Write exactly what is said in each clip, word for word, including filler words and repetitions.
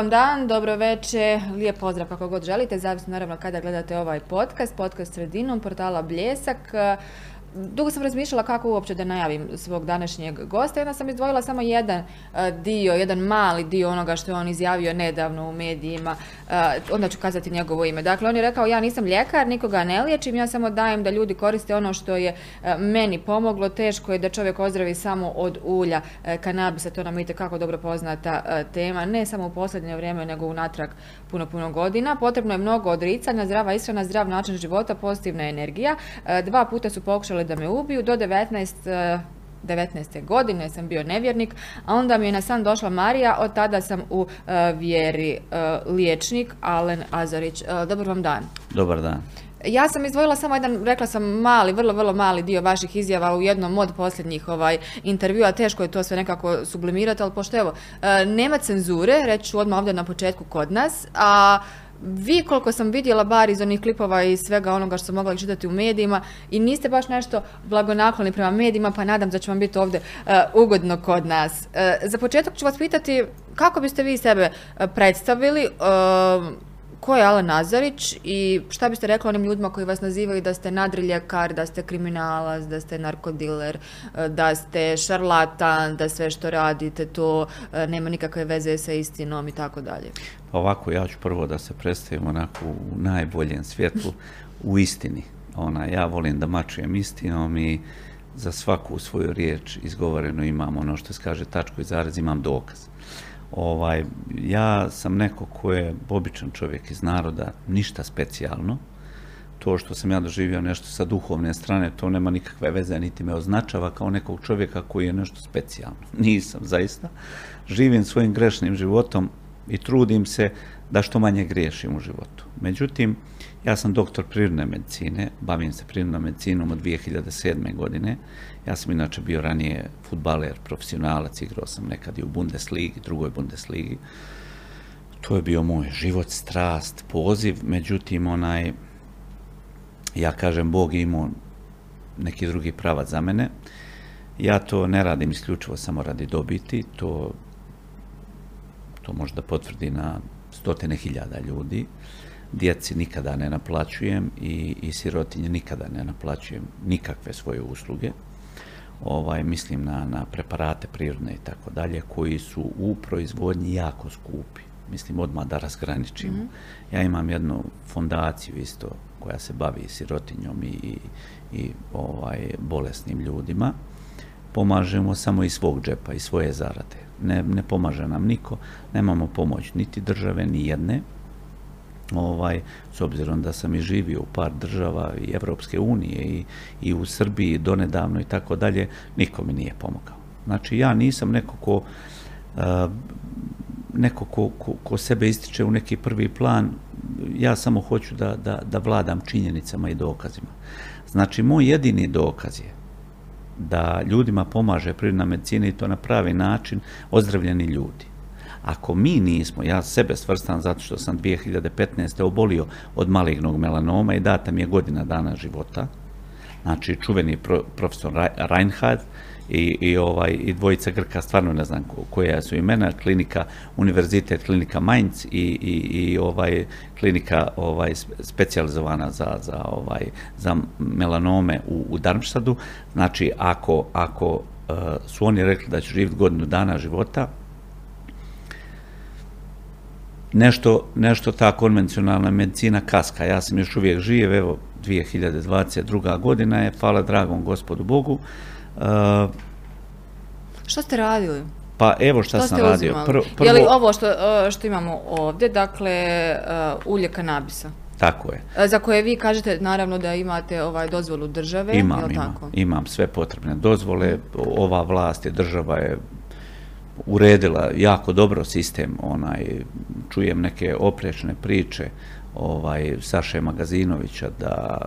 vam dan, dobro večer, lijep pozdrav kako god želite, zavisno naravno kada gledate ovaj podcast, podcast sredinom portala Bljesak. Dugo sam razmišljala kako uopće da najavim svog današnjeg gosta, jedna sam izdvojila samo jedan dio, jedan mali dio onoga što je on izjavio nedavno u medijima, onda ću kazati njegovo ime. Dakle, on je rekao, ja nisam ljekar, nikoga ne liječim, ja samo dajem da ljudi koriste ono što je meni pomoglo, teško je da čovjek ozdravi samo od ulja kanabisa, to nam je itekako dobro poznata tema, ne samo u posljednje vrijeme, nego unatrag puno, puno godina. Potrebno je mnogo odricanja, zdrava ishrana, zdrav način života, pozitivna energija. Dva puta su pokušali da me ubiju, do devetnaeste godine sam bio nevjernik, a onda mi je na san došla Marija, od tada sam u vjeri. Liječnik Alen Azarić, dobar vam dan. Dobar dan. Ja sam izdvojila samo jedan, rekla sam, mali, vrlo, vrlo mali dio vaših izjava u jednom od posljednjih ovaj, intervjua. Teško je to sve nekako sublimirati, ali pošto evo, nema cenzure, reći ću odmah ovdje na početku kod nas, a vi, koliko sam vidjela, bar iz onih klipova i svega onoga što sam mogla čitati u medijima, i niste baš nešto blagonakloni prema medijima, pa nadam da će vam biti ovdje uh, ugodno kod nas. Uh, za početak ću vas pitati kako biste vi sebe predstavili, uh, ko je Alen Azarić i šta biste rekli onim ljudima koji vas nazivaju da ste nadriljekar, da ste kriminalac, da ste narkodiler, da ste šarlatan, da sve što radite to nema nikakve veze sa istinom i tako dalje? Pa ovako, ja ću prvo da se predstavim onako u najboljem svjetlu, u istini. Ona, ja volim da mačujem istinom i za svaku svoju riječ izgovorenu imam ono što se kaže tačku i zarez, imam dokaz. Ovaj, ja sam neko ko je običan čovjek iz naroda, ništa specijalno. To što sam ja doživio nešto sa duhovne strane, to nema nikakve veze, niti me označava kao nekog čovjeka koji je nešto specijalno. Nisam, zaista. Živim svojim grešnim životom i trudim se da što manje griješim u životu. Međutim, ja sam doktor prirodne medicine, bavim se prirodnom medicinom od dvije hiljade sedme. godine. Ja sam inače bio ranije fudbaler, profesionalac, igrao sam nekad i u Bundesligi, drugoj Bundesligi. To je bio moj život, strast, poziv, međutim, onaj, ja kažem, Bog je imao neki drugi pravac za mene. Ja to ne radim isključivo samo radi dobiti, to, to možda potvrdi na stotine hiljada ljudi. Djeci nikada ne naplaćujem i, i sirotinje nikada ne naplaćujem nikakve svoje usluge. Ovaj, mislim na, na preparate prirodne i tako dalje, koji su u proizvodnji jako skupi. Mislim, odmah da razgraničimo. Mm-hmm. Ja imam jednu fondaciju isto koja se bavi sirotinjom i, i ovaj, bolesnim ljudima. Pomažemo samo iz svog džepa, iz svoje zarade. Ne, ne pomaže nam niko, nemamo pomoć niti države, ni jedne. Ovaj, s obzirom da sam i živio u par država i Evropske unije i, i u Srbiji donedavno i tako dalje, niko mi nije pomogao. Znači, ja nisam neko ko, uh, neko ko, ko, ko sebe ističe u neki prvi plan, ja samo hoću da, da, da vladam činjenicama i dokazima. Znači, moj jedini dokaz je da ljudima pomaže prirodna medicina i to na pravi način, ozdravljeni ljudi. Ako mi nismo, ja sebe svrstam zato što sam dvije hiljade petnaeste. obolio od malignog melanoma i data mi je godina dana života. Znači, čuveni profesor Reinhard i, i, ovaj, i dvojica Grka, stvarno ne znam koja su imena, klinika, univerzitet, klinika Mainz i, i, i ovaj, klinika ovaj, specijalizovana za, za, ovaj, za melanome u, u Darmstadtu. Znači, ako, ako uh, su oni rekli da ću živjeti godinu dana života, Nešto, nešto ta konvencionalna medicina kaska. Ja sam još uvijek živ, evo, dvije hiljade dvadeset druga. godina je, hvala dragom gospodu Bogu. Uh, što ste radili? Pa evo šta, šta sam radio. Prvo, prvo, je li ovo što, što imamo ovdje, dakle, ulje kanabisa? Tako je. Za koje vi kažete, naravno, da imate ovaj dozvolu države? Imam, je imam, tako? imam sve potrebne dozvole, ova vlast je, država je uredila jako dobro sistem, onaj, čujem neke oprečne priče ovaj, Saše Magazinovića da,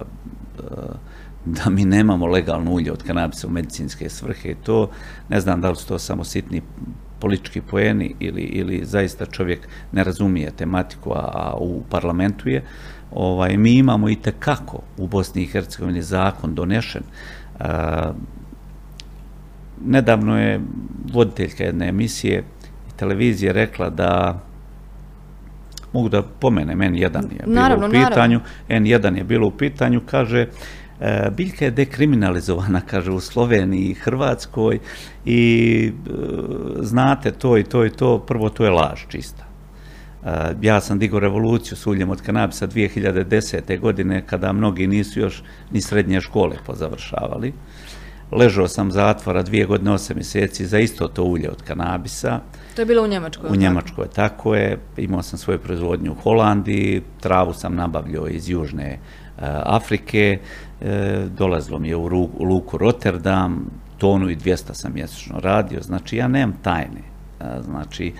da mi nemamo legalno ulje od kanabisa u medicinske svrhe i to, ne znam da li su to samo sitni politički poeni ili, ili zaista čovjek ne razumije tematiku, a u parlamentu je. Ovaj, mi imamo i tekako u Bosni i Hercegovini zakon donešen. A, Nedavno je voditeljka jedne emisije i televizije rekla da mogu da pomenem, en jedan je bilo u pitanju, en jedan je bilo u pitanju, kaže, biljka je dekriminalizovana, kaže, u Sloveniji i Hrvatskoj i znate to i to i to, prvo to je laž čista. Ja sam digao revoluciju s uljem od kanabisa dvije hiljade desete. godine kada mnogi nisu još ni srednje škole pozavršavali. Ležao sam zatvora dvije godine, osam mjeseci za isto to ulje od kanabisa. To je bilo u Njemačkoj? U Njemačkoj, tako je. Imao sam svoju proizvodnju u Holandiji, travu sam nabavljao iz Južne Afrike, dolazilo mi je u luku Rotterdam, tonu i dvjesto sam mjesečno radio, znači ja nemam tajne, znači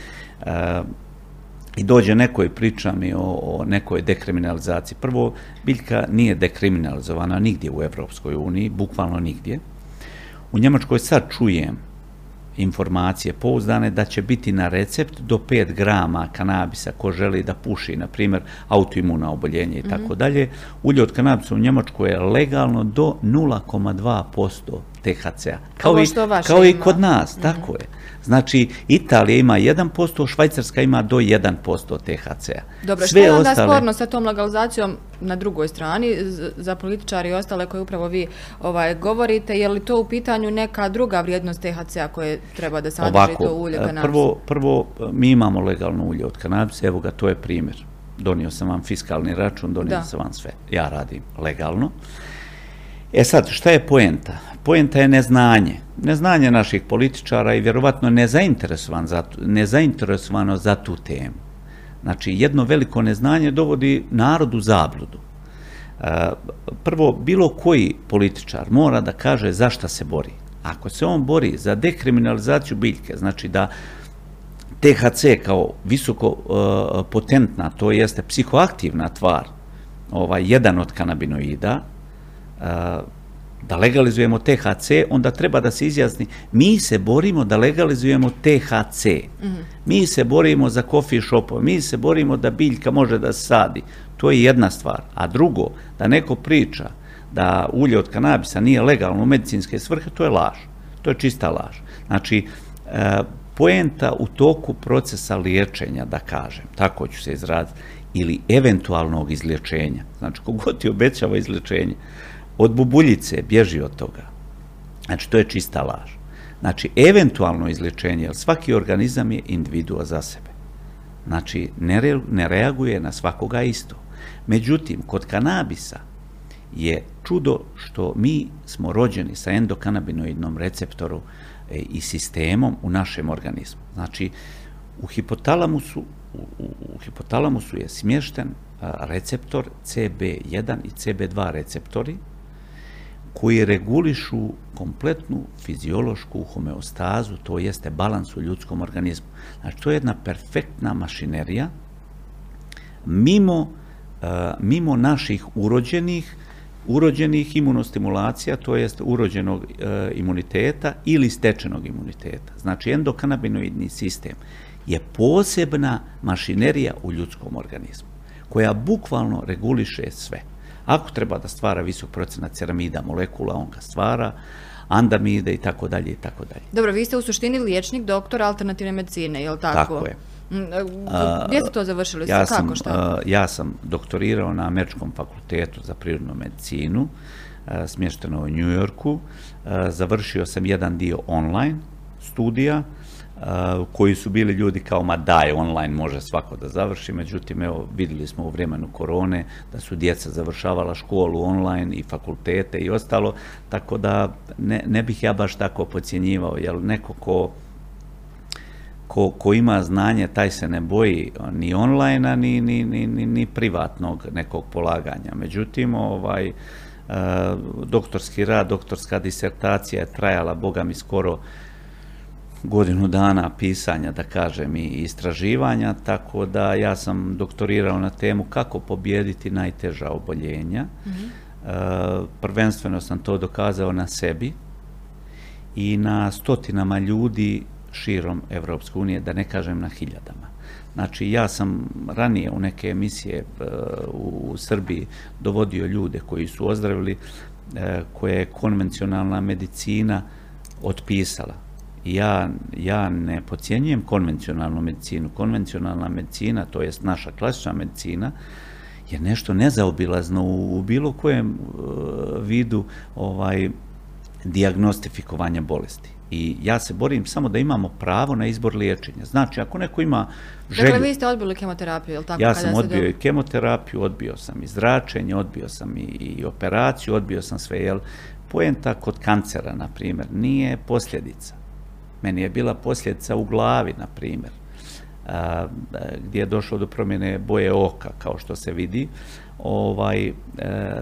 i dođe neko i priča mi o nekoj dekriminalizaciji. Prvo, biljka nije dekriminalizovana nigdje u Evropskoj uniji, bukvalno nigdje. U Njemačkoj sad čujem informacije pouzdane da će biti na recept do pet grama kanabisa ko želi da puši, na primjer, autoimuna oboljenje i tako dalje. Ulje od kanabisa u Njemačkoj je legalno do nula zarez dva posto te ha ce a. Kao i kod nas, tako je. Znači, Italija ima jedan posto, Švajcarska ima do jedan posto te ha ce a. Dobro, što je onda sporno sa tom legalizacijom na drugoj strani, za političari i ostale koje upravo vi govorite, je li to u pitanju neka druga vrijednost te ha ce a koje treba da sadrži to ulje od kanabisa? Prvo, mi imamo legalno ulje od kanabisa, evo ga, to je primjer. Donio sam vam fiskalni račun, donio sam vam sve. Ja radim legalno. E sad, šta je poenta? Poenta je neznanje. Neznanje naših političara i vjerovatno nezainteresovano za tu temu. Znači, jedno veliko neznanje dovodi narodu zabludu. Prvo, bilo koji političar mora da kaže za šta se bori. Ako se on bori za dekriminalizaciju biljke, znači da te ha ce kao visoko potentna, to jeste psihoaktivna tvar, jedan od kanabinoida, da legalizujemo te ha ce, onda treba da se izjasni, mi se borimo da legalizujemo te ha ce, mi se borimo za coffee shopove, mi se borimo da biljka može da sadi, to je jedna stvar. A drugo, da neko priča da ulje od kanabisa nije legalno u medicinske svrhe, to je laž, to je čista laž. Znači, poenta u toku procesa liječenja, da kažem, tako ću se izraziti, ili eventualnog izlječenja, znači kogod ti obećava izlječenje, od bubuljice, bježi od toga. Znači, to je čista laž. Znači, eventualno izlječenje, jer svaki organizam je individua za sebe. Znači, ne reaguje na svakoga isto. Međutim, kod kanabisa je čudo što mi smo rođeni sa endokanabinoidnom receptoru i sistemom u našem organizmu. Znači, u hipotalamusu, u hipotalamusu je smješten receptor ce be jedan i ce be dva receptori, koji regulišu kompletnu fiziološku homeostazu, to jeste balans u ljudskom organizmu. Znači, to je jedna perfektna mašinerija mimo naših urođenih urođenih imunostimulacija, to jest urođenog imuniteta ili stečenog imuniteta. Znači, endokanabinoidni sistem je posebna mašinerija u ljudskom organizmu, koja bukvalno reguliše sve. Ako treba da stvara visok procenat ceramida, molekula, on ga stvara, andamide i tako dalje i tako dalje. Dobro, vi ste u suštini liječnik, doktor alternativne medicine, je li tako? Tako je. Gdje ste to završili? Kako, šta? Ja sam doktorirao na Američkom fakultetu za prirodnu medicinu, smješteno u New Yorku. Završio sam jedan dio online studija, koji su bili ljudi kao, ma daj, online može svako da završi, međutim, evo, vidjeli smo u vremenu korone da su djeca završavala školu online i fakultete i ostalo, tako da ne bih ja baš tako podcjenjivao, jer neko ko ko ima znanje, taj se ne boji ni online-a, ni privatnog nekog polaganja. Međutim, ovaj, doktorski rad, doktorska disertacija je trajala, boga mi, skoro godinu dana pisanja, da kažem, i istraživanja, tako da ja sam doktorirao na temu kako pobijediti najteža oboljenja. Prvenstveno sam to dokazao na sebi i na stotinama ljudi širom Evropske unije, da ne kažem na hiljadama. Znači, ja sam ranije u neke emisije u Srbiji dovodio ljude koji su ozdravili, koje je konvencionalna medicina otpisala. Ja, ja ne podcjenjujem konvencionalnu medicinu. Konvencionalna medicina, to jest naša klasična medicina, je nešto nezaobilazno u, u bilo kojem uh, vidu ovaj, dijagnostifikovanja bolesti. I ja se borim samo da imamo pravo na izbor liječenja. Znači, ako neko ima želju... Dakle, vi ste odbili kemoterapiju, je li tako? Ja sam odbio i kemoterapiju, odbio sam i zračenje, odbio sam i, i operaciju, odbio sam sve, jel? Poenta kod kancera, na primjer, nije posljedica. Meni je bila posljedica u glavi, na primjer, gdje je došlo do promjene boje oka, kao što se vidi. Ovaj, a,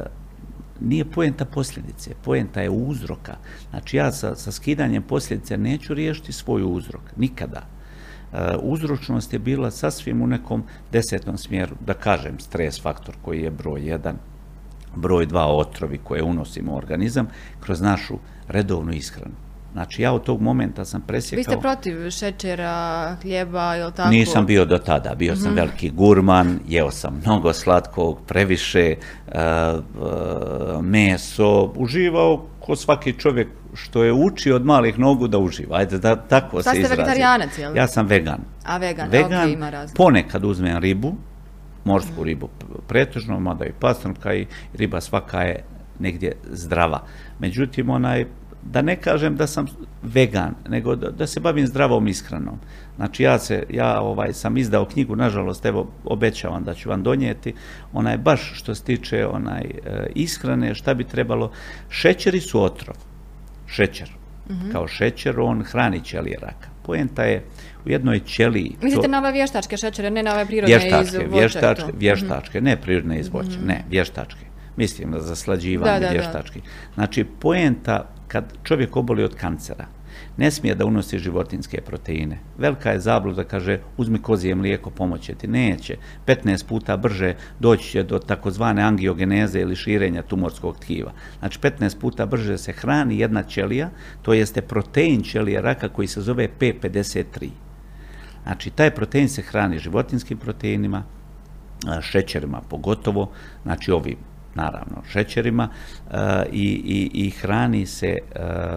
nije poenta posljedice, poenta je uzroka. Znači ja sa, sa skidanjem posljedice neću riješiti svoj uzrok, nikada. A, uzročnost je bila sasvim u nekom desetnom smjeru, da kažem stres faktor koji je broj jedan, broj dva otrovi koje unosimo u organizam kroz našu redovnu ishranu. Znači ja od tog momenta sam presjekao... Vi ste protiv šećera, hljeba, je li tako? Nisam bio do tada, bio sam mm-hmm. veliki gurman, jeo sam mnogo slatkog, previše, uh, uh, meso, uživao ko svaki čovjek što je učio od malih nogu da uživa. Ajde, da, tako sad se izrazim. Sad ste vegetarijanac, jel? Ja sam vegan. A vegan, vegan ok, ima razliku. Ponekad uzmem ribu, morsku mm-hmm. ribu pretežno, mada i pastrnka i riba svaka je negdje zdrava. Međutim, onaj... Da ne kažem da sam vegan, nego da, da se bavim zdravom ishranom. Znači ja, se, ja ovaj, sam izdao knjigu, nažalost, evo, obećavam da ću vam donijeti, onaj baš što se tiče onaj, e, ishrane, šta bi trebalo. Šećeri su otrov, šećer. Mm-hmm. Kao šećer, on hrani ćelije raka. Poenta je u jednoj ćeliji... Mislite to... na ove vještačke šećere, ne na ove prirodne vještačke, iz voća? Vještačke, to. vještačke, mm-hmm. ne prirodne iz voća, mm-hmm. ne, vještačke. Mislim na zaslađivanje vještački. Znači, poenta kad čovjek oboli od kancera, ne smije da unosi životinjske proteine. Velika je zabluda, kaže, uzmi kozije mlijeko, pomoći ti. Neće. petnaest puta brže doći će do takozvane angiogeneze ili širenja tumorskog tkiva. Znači, petnaest puta brže se hrani jedna ćelija, to jeste protein ćelije raka koji se zove P pedeset tri. Znači, taj protein se hrani životinskim proteinima, šećerima pogotovo, znači ovim, naravno, šećerima uh, i, i, i hrani se,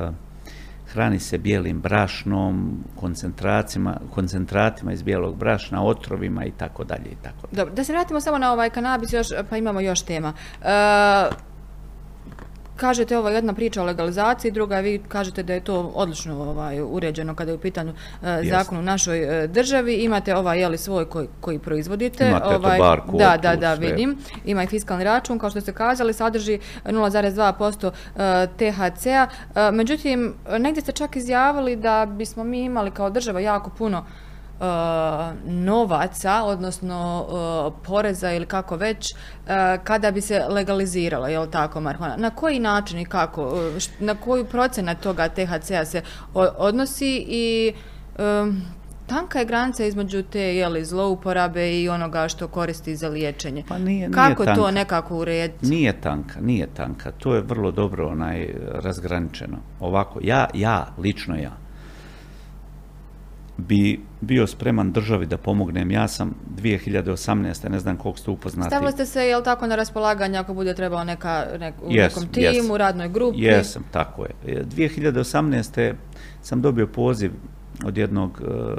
uh, hrani se bijelim brašnom, koncentratima, koncentratima iz bijelog brašna, otrovima i tako dalje i tako dalje. Dobro, da se vratimo samo na ovaj kanabis, još, pa imamo još tema. Uh, kažete, ovo je jedna priča o legalizaciji, druga vi kažete da je to odlično ovaj, uređeno kada je u pitanju uh, zakon u našoj uh, državi. Imate ovaj, jeli, svoj koji, koji proizvodite. Imate ovaj, to bar kvotu, da, da, da, sve. Vidim. Ima i fiskalni račun, kao što ste kazali, sadrži nula zarez dva posto uh, T H C-a. Uh, međutim, negdje ste čak izjavili da bismo mi imali kao država jako puno uh, novaca, odnosno uh, poreza ili kako već, kada bi se legaliziralo, je li tako, marihuana? Na koji način i kako, na koju procena toga T H C-a se odnosi i um, tanka je granica između te, je li, zlouporabe i onoga što koristi za liječenje. Pa nije, kako nije to tanka. Nekako urediti? Nije tanka, nije tanka. To je vrlo dobro onaj, razgraničeno. Ovako, ja, ja, lično ja, bi bio spreman državi da pomognem. Ja sam dvije hiljade osamnaeste ne znam koliko ste upoznati. Stavili ste se, jel tako, na raspolaganje ako bude trebao neka, nek, u yes, nekom timu, yes. radnoj grupi? Jesam, tako je. dvije hiljade osamnaeste sam dobio poziv od jednog uh,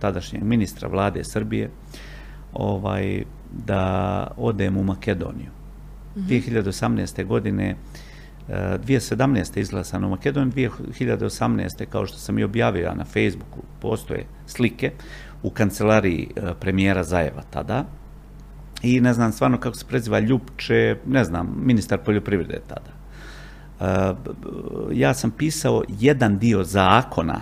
tadašnjeg ministra vlade Srbije ovaj, da odem u Makedoniju. Mm-hmm. dvije hiljade osamnaeste godine dvije hiljade sedamnaeste izglasan u Makedoniji, dvije hiljade osamnaeste kao što sam i objavio na Facebooku, postoje slike u kancelariji premijera Zajeva tada i ne znam stvarno kako se preziva, Ljupče, ne znam, ministar poljoprivrede tada. Ja sam pisao jedan dio zakona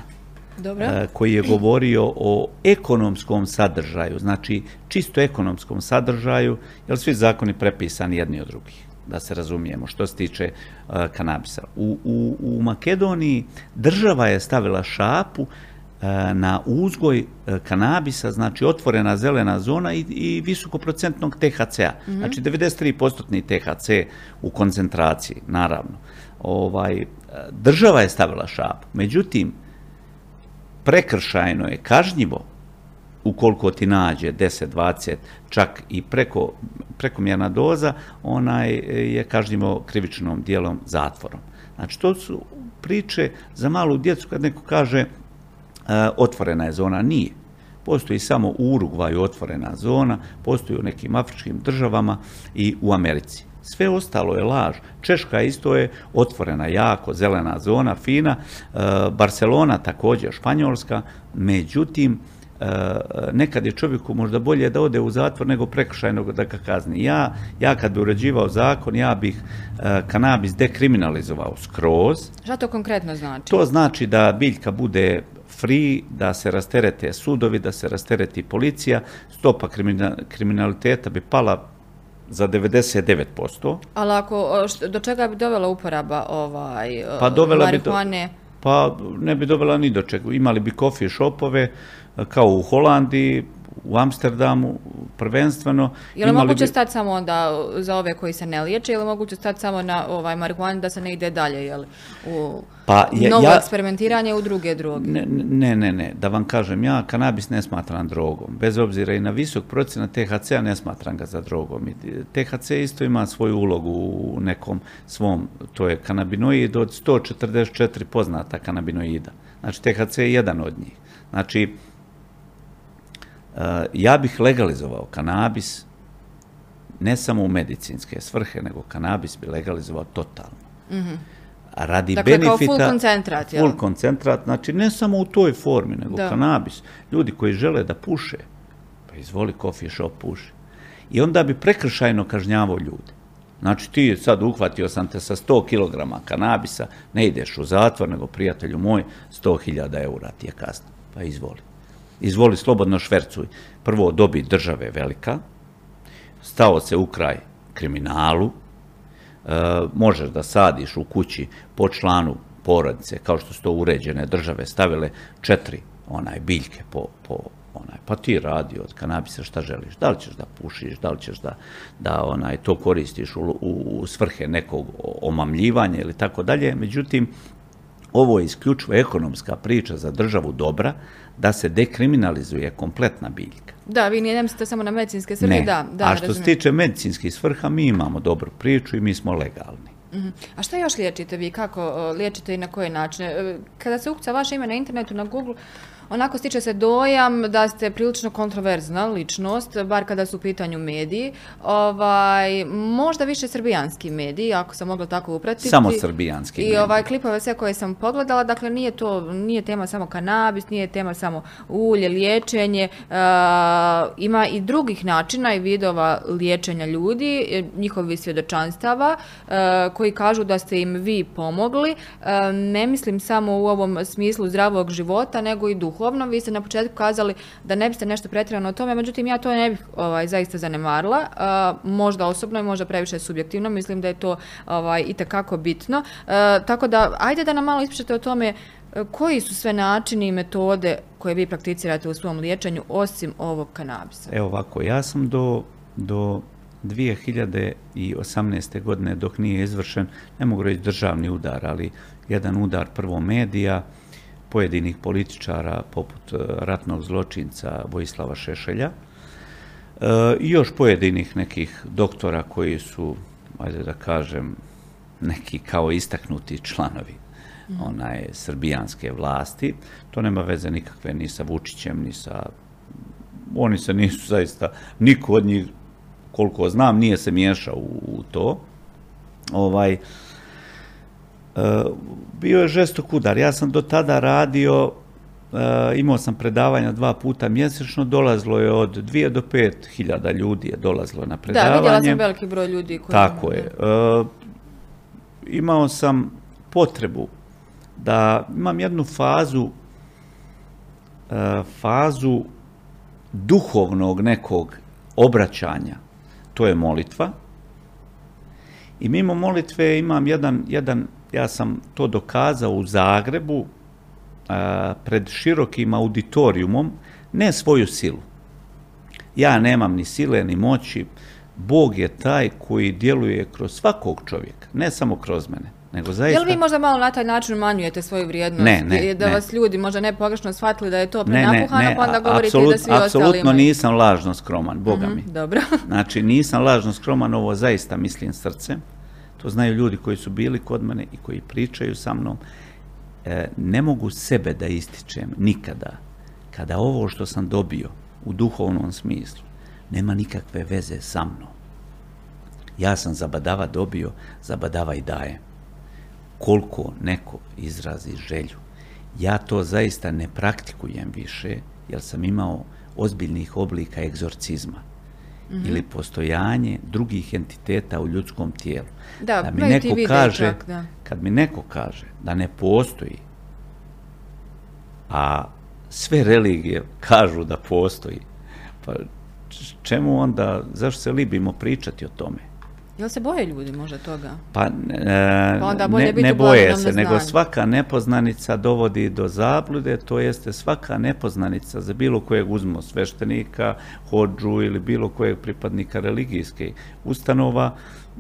Dobro. Koji je govorio o ekonomskom sadržaju, znači čisto ekonomskom sadržaju, jer svi zakoni prepisani jedni od drugih. Da se razumijemo, što se tiče uh, kanabisa. U, u, u Makedoniji država je stavila šapu uh, na uzgoj uh, kanabisa, znači otvorena zelena zona i, i visokoprocentnog T H C-a. Mm-hmm. Znači devedeset tri posto T H C u koncentraciji, naravno. Ovaj, država je stavila šapu. Međutim, prekršajno je kažnjivo ukoliko ti nađe deset, dvadeset, čak i preko, prekomjerna doza, onaj je kažnjivo krivičnom dijelom zatvorom. Znači, to su priče za malu djecu kad neko kaže otvorena je zona, nije. Postoji samo u Urugvaju otvorena zona, postoji u nekim afričkim državama i u Americi. Sve ostalo je laž. Češka isto je otvorena jako, zelena zona, fina, Barcelona također, Španjolska, međutim, nekad je čovjeku možda bolje da ode u zatvor nego prekršajnog da ga kazni. Ja, ja kad bi uređivao zakon, ja bih kanabis dekriminalizovao skroz. Šta to konkretno znači? To znači da biljka bude free, da se rasterete sudovi, da se rastereti policija, stopa kriminaliteta bi pala za devedeset devet posto. Ali ako, do čega bi dovela uporaba ovaj, pa dovela marihuane? Bi do, pa ne bi dovela ni do čega. Imali bi coffee shopove, kao u Holandiji, u Amsterdamu, prvenstveno. Je li moguće bi... stati samo onda za ove koji se ne liječe, je li moguće stati samo na ovaj marihuani da se ne ide dalje, jel? U pa je, novo ja... eksperimentiranje u druge droge? Ne, ne, ne, ne, da vam kažem, ja kanabis ne smatram drogom. Bez obzira i na visok procena T H C-a ne smatram ga za drogom. T H C isto ima svoju ulogu u nekom svom, to je kanabinoid od sto četrdeset četiri poznata kanabinoida. Znači T H C je jedan od njih. Znači, ja bih legalizovao kanabis ne samo u medicinske svrhe, nego kanabis bi legalizovao totalno. Mm-hmm. Radi dakle, benefita, kao full koncentrat. Full jel? Koncentrat, znači ne samo u toj formi, nego da. Kanabis. Ljudi koji žele da puše, pa izvoli coffee shop puši. I onda bi prekršajno kažnjavao ljude. Znači ti sad uhvatio sam te sa sto kilograma kanabisa, ne ideš u zatvor, nego prijatelju moj, sto hiljada eura ti je kazna. Pa izvoli. Izvoli, slobodno švercuj. Prvo dobi države velika, stao se u kraj kriminalu, e, možeš da sadiš u kući po članu porodice, kao što su to uređene države stavile četiri onaj biljke po, po onaj. Pa ti radi od kanabisa šta želiš, da li ćeš da pušiš, da li ćeš da, da onaj, to koristiš u, u, u svrhe nekog omamljivanja ili tako dalje, međutim, ovo je isključivo ekonomska priča za državu dobra, da se dekriminalizuje kompletna biljka. Da, vi ne nemste samo na medicinske svrhe, ne. da. da A što razumijem. Se tiče medicinskih svrha, mi imamo dobru priču i mi smo legalni. Uh-huh. A šta još liječite vi? Kako liječite i na koje načine? Kada se ukuca vaše ime na internetu, na Google, onako stiče se dojam da ste prilično kontroverzna ličnost, bar kada su u pitanju mediji. Ovaj, možda više srbijanski mediji, ako sam mogla tako upratiti. Samo srbijanski mediji. I ovaj, klipove sve koje sam pogledala, dakle nije to, nije tema samo kanabis, nije tema samo ulje, liječenje. E, ima i drugih načina i vidova liječenja ljudi, njihovi svjedočanstava, e, koji kažu da ste im vi pomogli. E, ne mislim samo u ovom smislu zdravog života, nego i duhu. Vi ste na početku kazali da ne biste nešto pretjerano o tome, međutim ja to ne bih ovaj, zaista zanemarila, e, možda osobno i možda previše subjektivno, mislim da je to ovaj, itekako bitno. E, tako da, ajde da nam malo ispričate o tome koji su sve načini i metode koje vi prakticirate u svom liječenju osim ovog kanabisa. Evo ovako, ja sam do, do dvije hiljade osamnaeste. godine dok nije izvršen, ne mogu reći državni udar, ali jedan udar prvo medija, pojedinih političara poput ratnog zločinca Vojislava Šešelja e, i još pojedinih nekih doktora koji su, ajde da kažem, neki kao istaknuti članovi mm. onaj srbijanske vlasti. To nema veze nikakve ni sa Vučićem, ni sa... Oni se nisu zaista, niko od njih, koliko znam, nije se miješao u, u to. Ovaj... Bio je žestok udar. Ja sam do tada radio, imao sam predavanja dva puta mjesečno, dolazlo je od dvije do pet hiljada ljudi je dolazlo na predavanje. Da, vidjela sam veliki broj ljudi. Koji Tako je. je. Imao sam potrebu da imam jednu fazu, fazu duhovnog nekog obraćanja. To je molitva. I mimo molitve imam jedan, jedan, ja sam to dokazao u Zagrebu a, pred širokim auditorijumom, ne svoju silu. Ja nemam ni sile, ni moći. Bog je taj koji djeluje kroz svakog čovjeka, ne samo kroz mene. Nego zaista... Je li vi možda malo na taj način umanjujete svoju vrijednost? Ne, ne, da ne. Vas ljudi možda ne pogrešno shvatili da je to prenapuhano, ne, ne, pa onda govorite apsolut, da svi ostali imaju. Apsolutno nisam lažno skroman, Boga mm-hmm, mi. Dobro. Znači nisam lažno skroman, ovo zaista mislim srcem. To znaju ljudi koji su bili kod mene i koji pričaju sa mnom. ne mogu sebe da ističem nikada, kada ovo što sam dobio u duhovnom smislu nema nikakve veze sa mnom. Ja sam za badava dobio, za badava i dajem. Koliko neko izrazi želju. Ja to zaista ne praktikujem više, jer sam imao ozbiljnih oblika egzorcizma. Mm-hmm. Ili postojanje drugih entiteta u ljudskom tijelu. Da, da mi neko kaže, čak, da. Kad mi neko kaže da ne postoji, a sve religije kažu da postoji, pa čemu onda, zašto se libimo pričati o tome? Jel se boje ljudi možda toga? Pa, e, pa onda bolje ne, biti ne boje se, nego svaka nepoznanica dovodi do zablude, to jeste svaka nepoznanica za bilo kojeg uzmo sveštenika, hodžu ili bilo kojeg pripadnika religijske ustanova,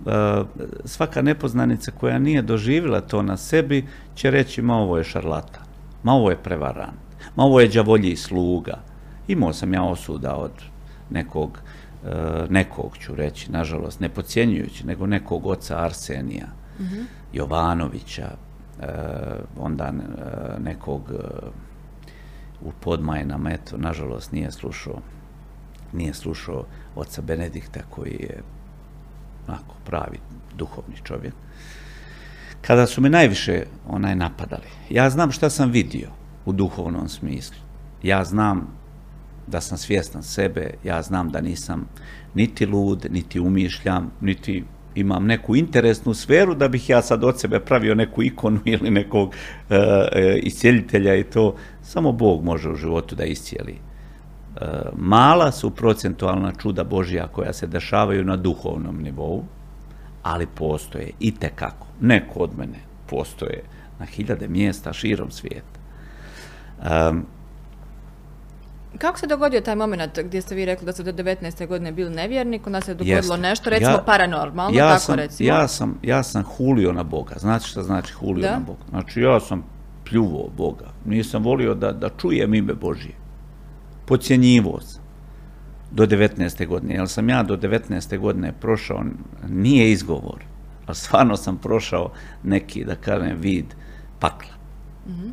e, svaka nepoznanica koja nije doživjela to na sebi će reći ma ovo je šarlatan, ma ovo je prevarant, ma ovo je đavolji sluga. Imao sam ja osuda od nekog nekog ću reći, nažalost, ne podcjenjujući, nego nekog oca Arsenija, uh-huh. Jovanovića, onda nekog u Podmajnama, eto, nažalost, nije slušao, nije slušao oca Benedikta koji je onako pravi duhovni čovjek. Kada su me najviše onaj napadali, ja znam šta sam vidio u duhovnom smislu. Ja znam da sam svjestan sebe, ja znam da nisam niti lud, niti umišljam, niti imam neku interesnu sferu da bih ja sad od sebe pravio neku ikonu ili nekog uh, iscijelitelja i to. Samo Bog može u životu da iscijeli. Uh, mala su procentualna čuda Božja koja se dešavaju na duhovnom nivou, ali postoje itekako. Ne kod mene, postoje na hiljade mjesta širom svijeta. Um, Kako se dogodio taj moment gdje ste vi rekli da ste do devetnaeste godine bili nevjernik, onda se dogodilo Jeste. Nešto, recimo ja, paranormalno, ja tako sam, recimo? Ja sam, ja sam hulio na Boga. Znate šta znači hulio da? Na Boga? Znači ja sam pljuvo Boga. Nisam volio da, da čujem ime Božije. Podcjenjivo sam do devetnaeste godine. Jer sam ja do devetnaeste godine prošao, nije izgovor, ali stvarno sam prošao neki, da kažem, vid pakla. Mm-hmm.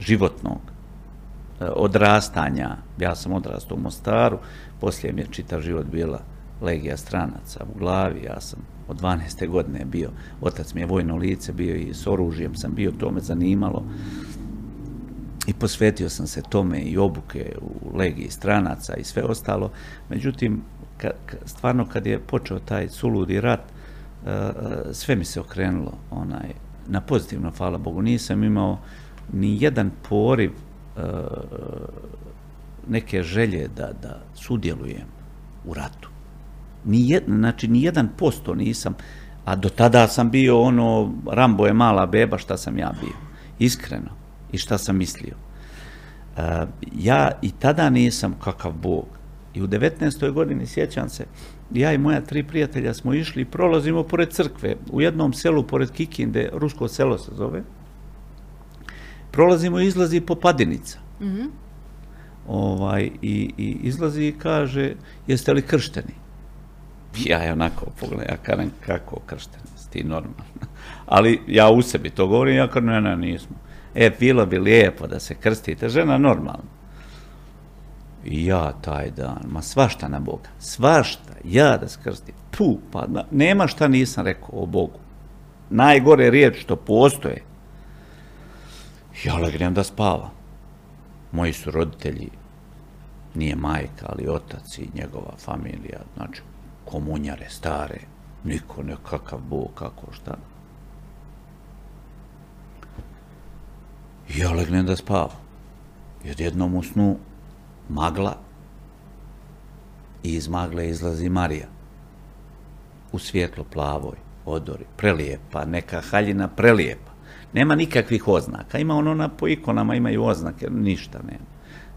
Životnog. Odrastanja. Ja sam odrastao u Mostaru, poslije mi je čitav život bila legija stranaca u glavi, ja sam od dvanaeste godine bio, otac mi je vojno lice bio i s oružjem sam bio, to me zanimalo i posvetio sam se tome i obuke u legiji stranaca i sve ostalo. Međutim, stvarno kad je počeo taj suludi rat, sve mi se okrenulo onaj, na pozitivno, hvala Bogu, nisam imao ni jedan poriv neke želje da, da sudjelujem u ratu. Nijed, znači, nijedan posto nisam, a do tada sam bio ono, Rambo je mala beba, šta sam ja bio. Iskreno. I šta sam mislio. Ja i tada nisam kakav Bog. I u devetnaestoj godini, sjećam se, ja i moja tri prijatelja smo išli i prolazimo pored crkve. U jednom selu, pored Kikinde, rusko selo se zove, prolazimo i izlazi popadinica. Mm-hmm. Ovaj, i, i izlazi i kaže, jeste li kršteni? Ja je onako pogledam, ja kažem, kako kršteni, ti normalno. Ali ja u sebi to govorim, ja kažem, ne, ne, nismo. E, bilo bi lijepo da se krstite, žena, normalno. I ja taj dan, ma svašta na Boga, svašta, ja da se krstim, pu, pa nema šta nisam rekao o Bogu. Najgore riječ što postoje. Ja legnem da spava. Moji su roditelji, nije majka, ali otac i njegova familija, znači komunjare stare, niko nekakav Bog, kako šta. Ja legnem da spava. Jednom u snu magla i iz magle izlazi Marija u svjetlo plavoj odori, prelijepa, neka haljina prelijepa. Nema nikakvih oznaka, ima ono na, po ikonama imaju oznake, ništa nema.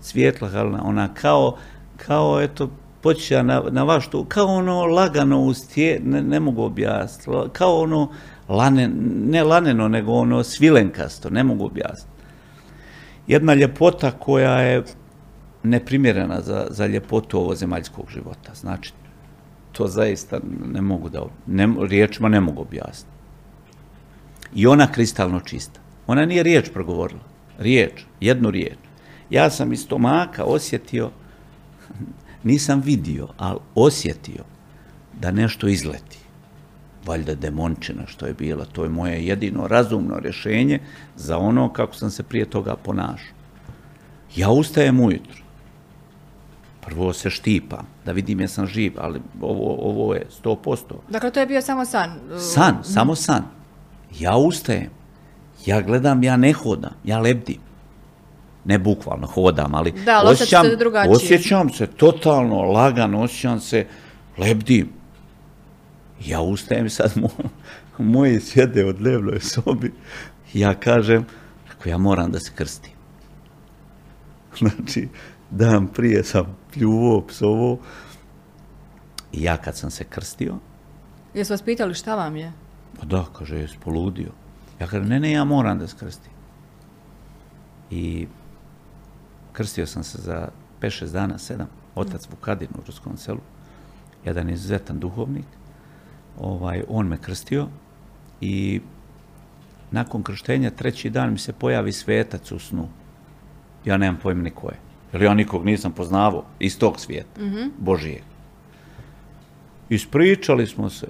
Svjetla halna, ona kao, kao eto, počeća na, na vaštu, kao ono lagano uz tije, ne, ne mogu objasniti, kao ono, lanen, ne laneno, nego ono svilenkasto, ne mogu objasniti. Jedna ljepota koja je neprimjerena za, za ljepotu ovozemaljskog života, znači, to zaista ne mogu da, ne, riječima ne mogu objasniti. I ona kristalno čista. Ona nije riječ progovorila. Riječ, jednu riječ. Ja sam iz stomaka osjetio, nisam vidio, ali osjetio da nešto izleti. Valjda demončina što je bila, to je moje jedino razumno rješenje za ono kako sam se prije toga ponašao. Ja ustajem ujutro. Prvo se štipam, da vidim jesam živ, ali ovo, ovo je sto posto. Dakle, to je bio samo san? San, samo san. Ja ustajem, ja gledam, ja ne hodam, ja lebdim. Ne bukvalno hodam, ali da, osjećam, se osjećam se totalno lagano, osjećam se, lebdim. Ja ustajem sad, mo, moji sjede od levloj sobi, ja kažem, ja moram da se krstim. Znači, dan prije sam pljuvo, psovo. I ja kad sam se krstio... Jesu vas pitali šta vam je? Pa da, kaže, jes poludio. Ja kažem, ne, ne, ja moram da se krstim. I krstio sam se za pet šest dana, sedam, otac Vukadin u Ruskom selu, jedan izuzetan duhovnik. Ovaj, on me krstio i nakon krštenja treći dan mi se pojavi svetac u snu. Ja nemam pojma ni ko je. Jer ja nikog nisam poznavao iz tog svijeta, mm-hmm. Božijeg. Ispričali smo se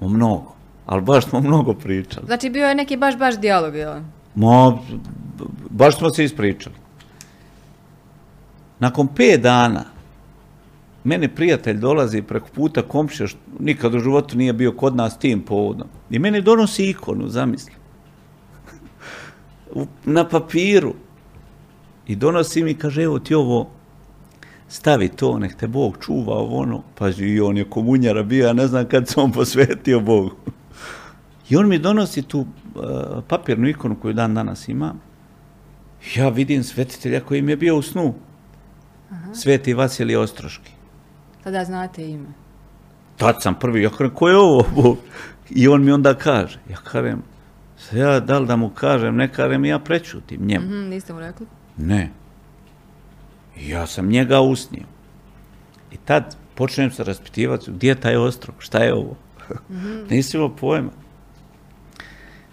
o mnogo, ali baš smo mnogo pričali. Znači bio je neki baš, baš dijalog, jel? Ma, baš smo se ispričali. Nakon pet dana meni prijatelj dolazi preko puta komšija, što nikad u životu nije bio kod nas tim povodom. I meni donosi ikonu, zamisli. Na papiru. I donosi mi, kaže, evo ti ovo, stavi to, nek te Bog čuva, ovo ono. Pazi, i on je komunjara bio, ja ne znam kad se on posvetio Bogu. I on mi donosi tu uh, papirnu ikonu koju dan danas imam. Ja vidim svetitelja koji mi je bio u snu. Aha. Sveti Vasilij Ostroški. Tada znate ime. Tad sam prvi, ja kažem, ko je ovo Bog? I on mi onda kaže, ja kažem, ja da li da mu kažem, ne kažem, ja prečutim njemu. Mm-hmm, niste mu rekli? Ne. Ja sam njega usnio. I tad počnem se raspitivati gdje je taj Ostrog, šta je ovo? Mm-hmm. Nisi imao pojma.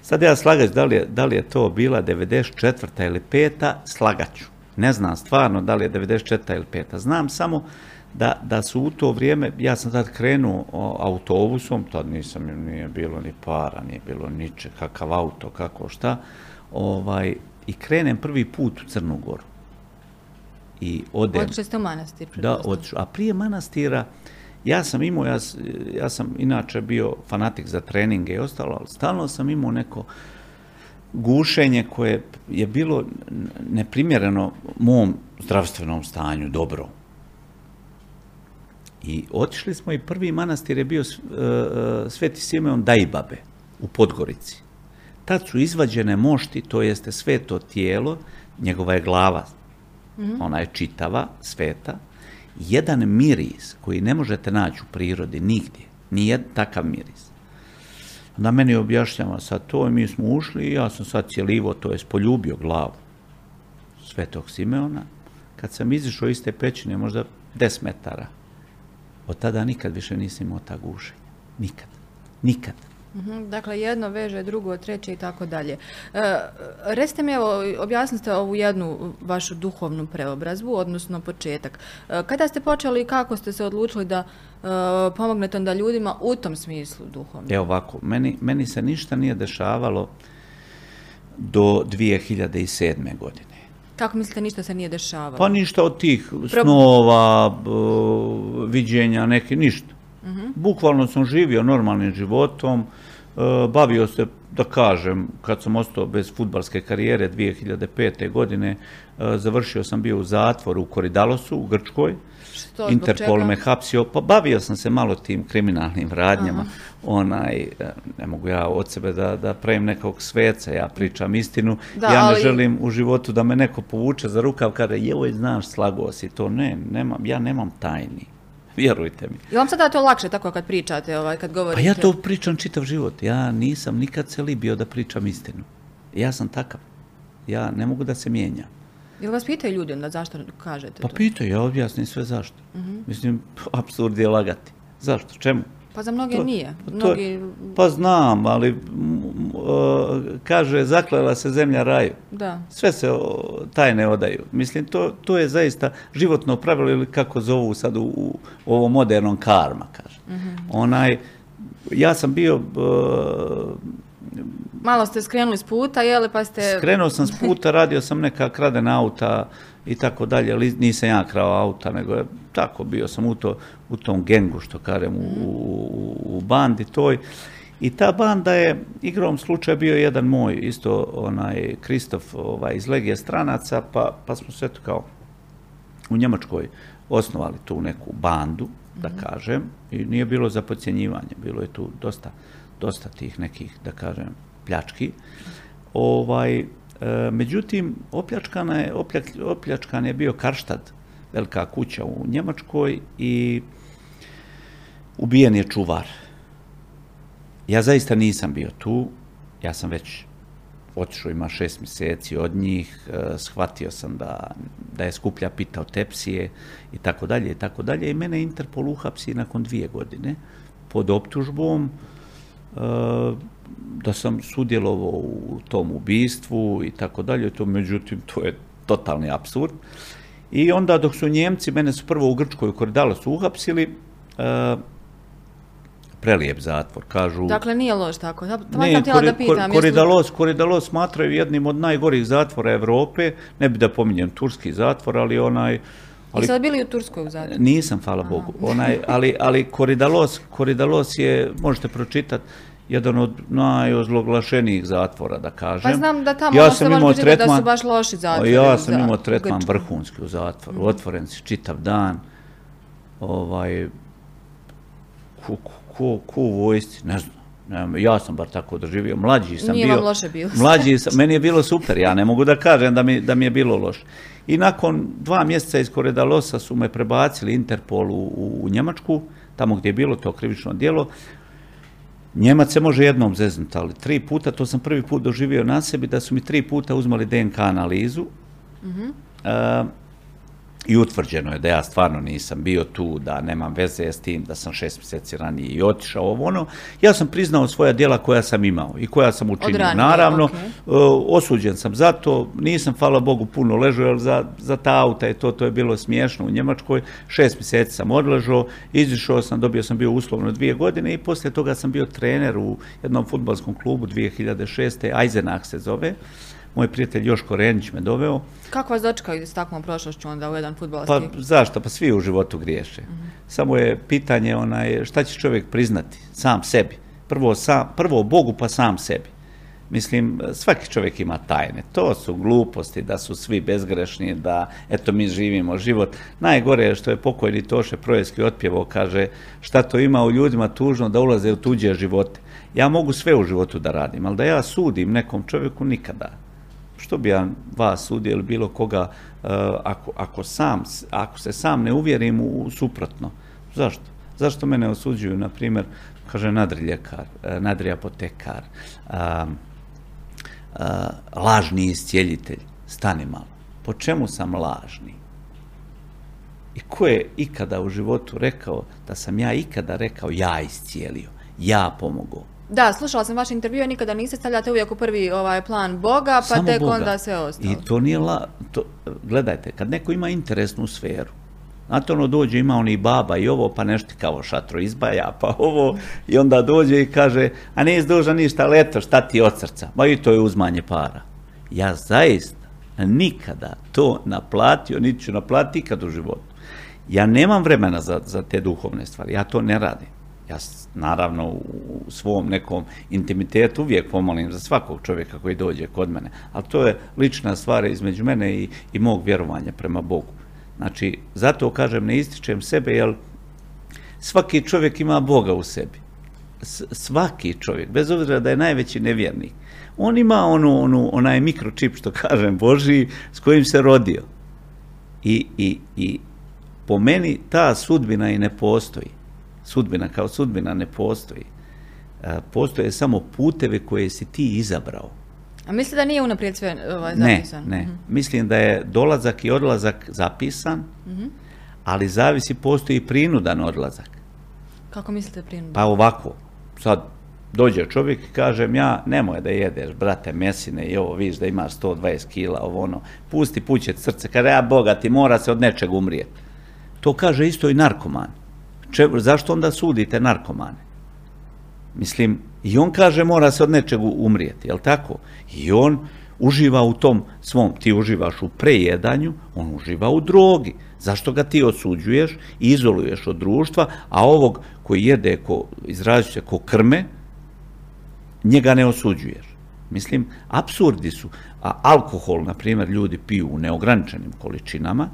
Sad ja slagaću, da li je, da li je to bila devedeset četvrta ili peta, slagaću. Ne znam stvarno da li je devedeset četvrta ili peta. Znam samo da, da su u to vrijeme, ja sam tad krenuo o, autobusom, tad nisam, nije bilo ni para, nije bilo niče, kakav auto, kako šta, ovaj... I krenem prvi put u Crnu Goru. I odem... Otišli ste u manastir. Da, otišli. A prije manastira, ja sam imao, ja, ja sam inače bio fanatik za treninge i ostalo, ali stalno sam imao neko gušenje koje je bilo neprimjereno mom zdravstvenom stanju, dobro. I otišli smo i prvi manastir je bio uh, Sveti Simeon Dajbabe u Podgorici. Tad su izvađene mošti, to jeste sveto tijelo, njegova je glava, mm-hmm. Ona je čitava, sveta, jedan miris koji ne možete naći u prirodi nigdje, nije takav miris. Onda meni objašnjava sad to i mi smo ušli i ja sam sad cijelivo, to jest poljubio glavu Svetog Simeona. Kad sam izišao iz te pećine, možda deset metara, od tada nikad više nisam imao ta gušenja. Nikad, nikad. Dakle, jedno veže, drugo, treće i tako dalje. Recite mi, evo, objasnite ovu jednu vašu duhovnu preobrazbu, odnosno početak. Kada ste počeli i kako ste se odlučili da e, pomognete onda ljudima u tom smislu duhovno? Evo ovako, meni, meni se ništa nije dešavalo do dvije hiljade sedme. godine. Kako mislite, ništa se nije dešavalo? Pa ništa od tih snova, b, viđenja, neki, ništa. Mm-hmm. Bukvalno sam živio normalnim životom, bavio se, da kažem, kad sam ostao bez fudbalske karijere dvije hiljade pete. godine, završio sam bio u zatvoru u Koridalosu, u Grčkoj. Što, Interpol me hapsio, pa bavio sam se malo tim kriminalnim radnjama. Aha. Onaj, ne mogu ja od sebe da, da pravim nekog sveca, ja pričam istinu, da, ja ne ali... želim u životu da me neko povuče za rukav, kada jevoj znaš, slagao si to, ne, nemam, ja nemam tajni. Vjerujte mi. Je vam sada to lakše tako kad pričate, ovaj, kad govorite? Pa ja to pričam čitav život. Ja nisam nikad se libio da pričam istinu. Ja sam takav. Ja ne mogu da se mijenjam. Jel vas pitaju ljudi onda zašto kažete pa to? Pa pitaju, ja objasnim sve zašto. Uh-huh. Mislim, apsurd je lagati. Zašto? Čemu? Pa za mnoge to, nije. Mnogi... To, pa znam, ali kaže, zaklela se zemlja raju. Da. Sve se tajne odaju. Mislim, to, to je zaista životno pravilo, ili kako zovu sad u, u ovom modernom karma, kaže. Mm-hmm. Onaj, ja sam bio... Uh, Malo ste skrenuli s puta, jel, pa ste... Skrenuo sam s puta, radio sam neka kradena auta i tako dalje. Nisam ja krao auta, nego je tako, bio sam u, to, u tom gengu, što kažem, u, u, u bandi toj. I ta banda je, igrom slučaja, bio jedan moj, isto onaj Kristof ovaj, iz Legije stranaca, pa, pa smo sve to kao u Njemačkoj osnovali tu neku bandu, da kažem, i nije bilo za podcjenjivanje, bilo je tu dosta, dosta tih nekih, da kažem, pljački. Ovaj, e, međutim, opljačkana je, opljak, opljačkan je bio Karštad, velika kuća u Njemačkoj, i ubijen je čuvar. Ja zaista nisam bio tu, ja sam već otišao, ima šest mjeseci od njih, eh, shvatio sam da, da je skuplja pita od tepsije i tako dalje i tako dalje, i mene Interpol uhapsi nakon dvije godine pod optužbom eh, da sam sudjelovao u tom ubistvu i tako dalje, to međutim to je totalni apsurd. I onda dok su Njemci, mene su prvo u Grčkoj u Koridalošu uhapsili, eh, prelijep zatvor, kažu... Dakle, nije loš tako. Tamo sam htjela da pitam. Koridaloš, Koridaloš smatraju jednim od najgorih zatvora Evrope. Ne bi da pominjem turski zatvor, ali onaj... Ali, I sad bili u Turskoj u zatvoru? Nisam, hvala Aha. Bogu. Onaj, ali ali Koridaloš, Koridaloš je, možete pročitati, jedan od najozloglašenijih zatvora, da kažem. Pa znam da tamo ja sam imao tretman, da su baš loši zatvori. Ja sam za, imao tretman Grčku. Vrhunski u zatvoru. Mm-hmm. Otvoren si čitav dan. Ovaj... Kuku. Ko, ko u vojsci, ne znam. Ja sam bar tako doživio. Mlađi sam Nije bio. Nije vam loše bilo. Mlađi sam, meni je bilo super, ja ne mogu da kažem da mi, da mi je bilo loše. I nakon dva mjeseca iz Koridaloša su me prebacili Interpol u, u Njemačku, tamo gdje je bilo to krivično djelo. Njemac se može jednom zeznuti, ali tri puta, to sam prvi put doživio na sebi, da su mi tri puta uzmali D N K analizu. Mm-hmm. Uh, I utvrđeno je da ja stvarno nisam bio tu, da nemam veze s tim, da sam šest mjeseci ranije i otišao, ovo ono. Ja sam priznao svoja djela koja sam imao i koja sam učinio. Odranije, naravno, okay. Osuđen sam za to, nisam, hvala Bogu, puno ležao, jer za, za ta auta je to, to je bilo smiješno u Njemačkoj. Šest mjeseci sam odležao, izišao sam, dobio sam bio uslovno dvije godine i poslije toga sam bio trener u jednom fudbalskom klubu dvije hiljade šeste. Eisenach se zove. Moj prijatelj Joško Renić me doveo. Kako vas dočekali s takvom prošlošću onda u jedan fudbalski? Pa zašto? Pa svi u životu griješe. Mm-hmm. Samo je pitanje onaj, šta će čovjek priznati sam sebi. Prvo, sam, prvo Bogu, pa sam sebi. Mislim, svaki čovjek ima tajne. To su gluposti, da su svi bezgrešni, da eto mi živimo život. Najgore je što je pokojni Toše Projevski otpjevao, kaže, šta to ima u ljudima tužno da ulaze u tuđe živote. Ja mogu sve u životu da radim, ali da ja sudim nekom čovjeku nikada. Što bi ja vas sudio ili bilo koga, uh, ako, ako, sam, ako se sam ne uvjerim u, u suprotno? Zašto? Zašto mene osuđuju, na primjer, kaže, nadriljekar, nadrijapotekar, uh, uh, lažni iscijeljitelj? Stani malo. Po čemu sam lažni? I ko je ikada u životu rekao da sam ja ikada rekao ja iscijelio, ja pomogao? Da, slušala sam vaše intervjue, nikada niste stavljate uvijek u prvi ovaj plan Boga, pa Samo tek Boga. Onda sve ostalo. I to nije la... To, gledajte, kad neko ima interesnu sferu, znate ono dođe, ima on i baba i ovo, pa nešto kao šatro izbaja, pa ovo, i onda dođe i kaže, a nisi dužan ništa, leto, šta ti od srca? Ma i to je uzmanje para. Ja zaista nikada to naplatio, niti ću naplatiti ikad u životu. Ja nemam vremena za, za te duhovne stvari, ja to ne radim. Ja, naravno, u svom nekom intimitetu uvijek pomolim za svakog čovjeka koji dođe kod mene, ali to je lična stvar između mene i, i mog vjerovanja prema Bogu. Znači, zato kažem, ne ističem sebe, jer svaki čovjek ima Boga u sebi. S- svaki čovjek, bez obzira da je najveći nevjernik, on ima onu, onu, onaj mikročip, što kažem, Božji, s kojim se rodio. I, i, i po meni ta sudbina i ne postoji. Sudbina kao sudbina ne postoji. Postoje samo puteve koje si ti izabrao. A misli da nije unaprijed sve ovaj, zapisan? Ne, ne. Uh-huh. Mislim da je dolazak i odlazak zapisan, uh-huh. ali zavisi, postoji prinudan odlazak. Kako mislite prinudan? Pa ovako, sad dođe čovjek i kažem ja, nemoj da jedeš, brate, mesine i ovo, viš da imaš sto dvadeset kila, ovo ono, pusti puće srce, kada ja Boga ti mora se od nečeg umrijeti. To kaže isto i narkoman. Zašto onda sudite narkomane? Mislim, i on kaže mora se od nečeg umrijeti, jel tako? I on uživa u tom svom, ti uživaš u prejedanju, on uživa u drogi. Zašto ga ti osuđuješ i izoluješ od društva, a ovog koji jede, izražu se, ko krme, njega ne osuđuješ. Mislim, apsurdi su. A alkohol, na primjer, ljudi piju u neograničenim količinama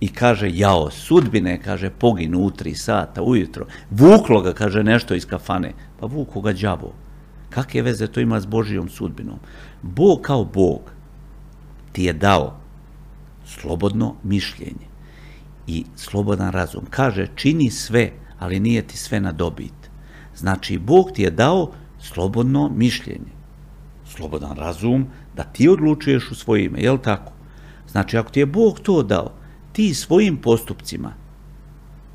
i kaže, jao, sudbine, kaže, poginu u tri sata ujutro. Vuklo ga, kaže, nešto iz kafane. Pa vuku ga đavo. Kakve veze to ima s Božijom sudbinom? Bog kao Bog ti je dao slobodno mišljenje i slobodan razum. Kaže, čini sve, ali nije ti sve na dobit. Znači, Bog ti je dao slobodno mišljenje, slobodan razum, da ti odlučuješ u svoje ime, jel tako? Znači, ako ti je Bog to dao, ti svojim postupcima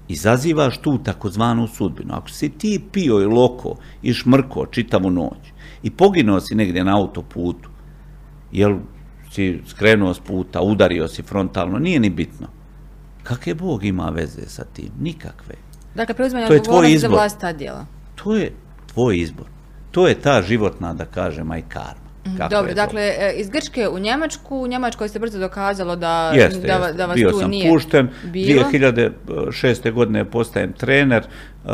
izazivaš tu takozvanu sudbinu. Ako si ti pio i loko i šmrko čitavu noć i poginuo si negdje na autoputu, jel si skrenuo s puta, udario si frontalno, nije ni bitno. Kakve Bog ima veze sa tim? Nikakve. Dakle, preuzimanje odgovornosti za vlastita djela. To je tvoj izbor. To je ta životna, da kažem, aj karma. Dobro, dakle, iz Grčke u Njemačku, u Njemačkoj se brzo dokazalo da vas tu nije bilo. Bio sam pušten, dvije hiljade šeste. godine postajem trener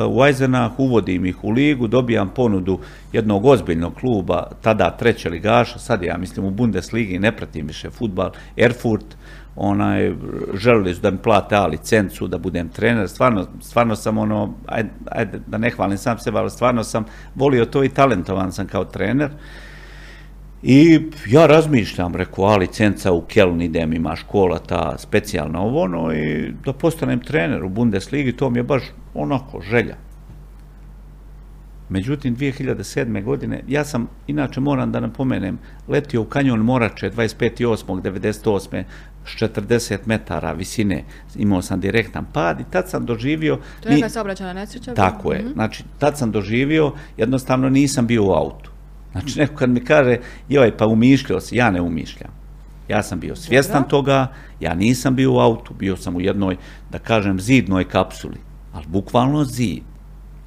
u Eisenach, uvodim ih u ligu, dobijam ponudu jednog ozbiljnog kluba, tada treće ligaša, sad ja mislim u Bundesligi, ne pratim više futbal, Erfurt, želili su da mi plate A licencu, da budem trener, stvarno sam ono, ajde da ne hvalim sam sebe, ali stvarno sam volio to i talentovan sam kao trener. I ja razmišljam, rekao, a licenca u Keln, idem, ima škola ta specijalna ovo, ono, i da postanem trener u Bundesligi, to mi je baš onako želja. Međutim, dvije hiljade sedme. godine, ja sam, inače moram da napomenem, letio u kanjon Morače dvadeset petog osmog devedeset osme s četrdeset metara visine, imao sam direktan pad i tad sam doživio... To je neka saobraćajna nesreća? Tako je, znači tad sam doživio, jednostavno nisam bio u autu. Znači, neko kad mi kaže, joj, pa umišljao si, ja ne umišljam. Ja sam bio svjestan toga, ja nisam bio u autu, bio sam u jednoj, da kažem, zidnoj kapsuli, ali bukvalno zid,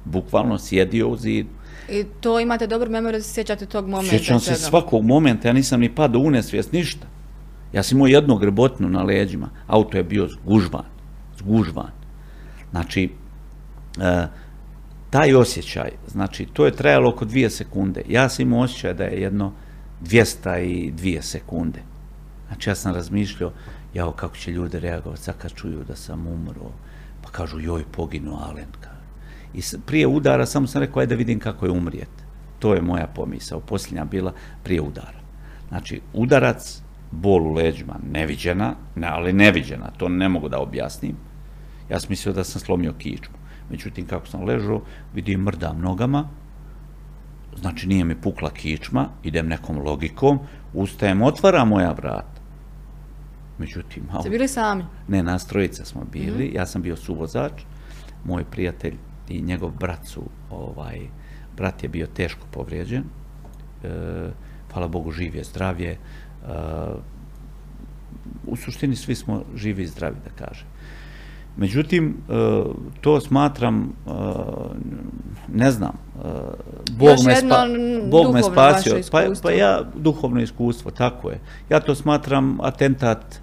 bukvalno sjedio u zidu. I to imate dobro memoriju da se sjećate tog momenta? Sjećam se svakog momenta, ja nisam ni padao u nesvijest, ništa. Ja sam imao jednu grbotinu na leđima, auto je bio zgužvan, zgužvan. Znači, taj osjećaj, znači, to je trajalo oko dvije sekunde. Ja sam imao osjećaj da je jedno dvjesto dvije sekunde. Znači, ja sam razmišljao, jao, kako će ljudi reagovati, sad kad čuju da sam umro, pa kažu, joj, poginu Alen. I prije udara samo sam rekao, ajde da vidim kako je umrijeti. To je moja pomisao, posljednja bila prije udara. Znači, udarac, bol u leđima, neviđena, ali neviđena, to ne mogu da objasnim. Ja sam mislio da sam slomio kičmu. Međutim, kako sam ležao, vidim mrdam nogama, znači nije mi pukla kičma, idem nekom logikom, ustajem, otvara moja vrata. Međutim, malo... Ste bili sami? Ne, nas trojica smo bili, ja sam bio suvozač, moj prijatelj i njegov brat su, brat je bio teško povrijeđen, hvala Bogu, živ je, zdrav je, u suštini svi smo živi i zdravi, da kažem. Međutim, to smatram, ne znam, Bog me spasio, pa ja, duhovno iskustvo, tako je. Ja to smatram atentat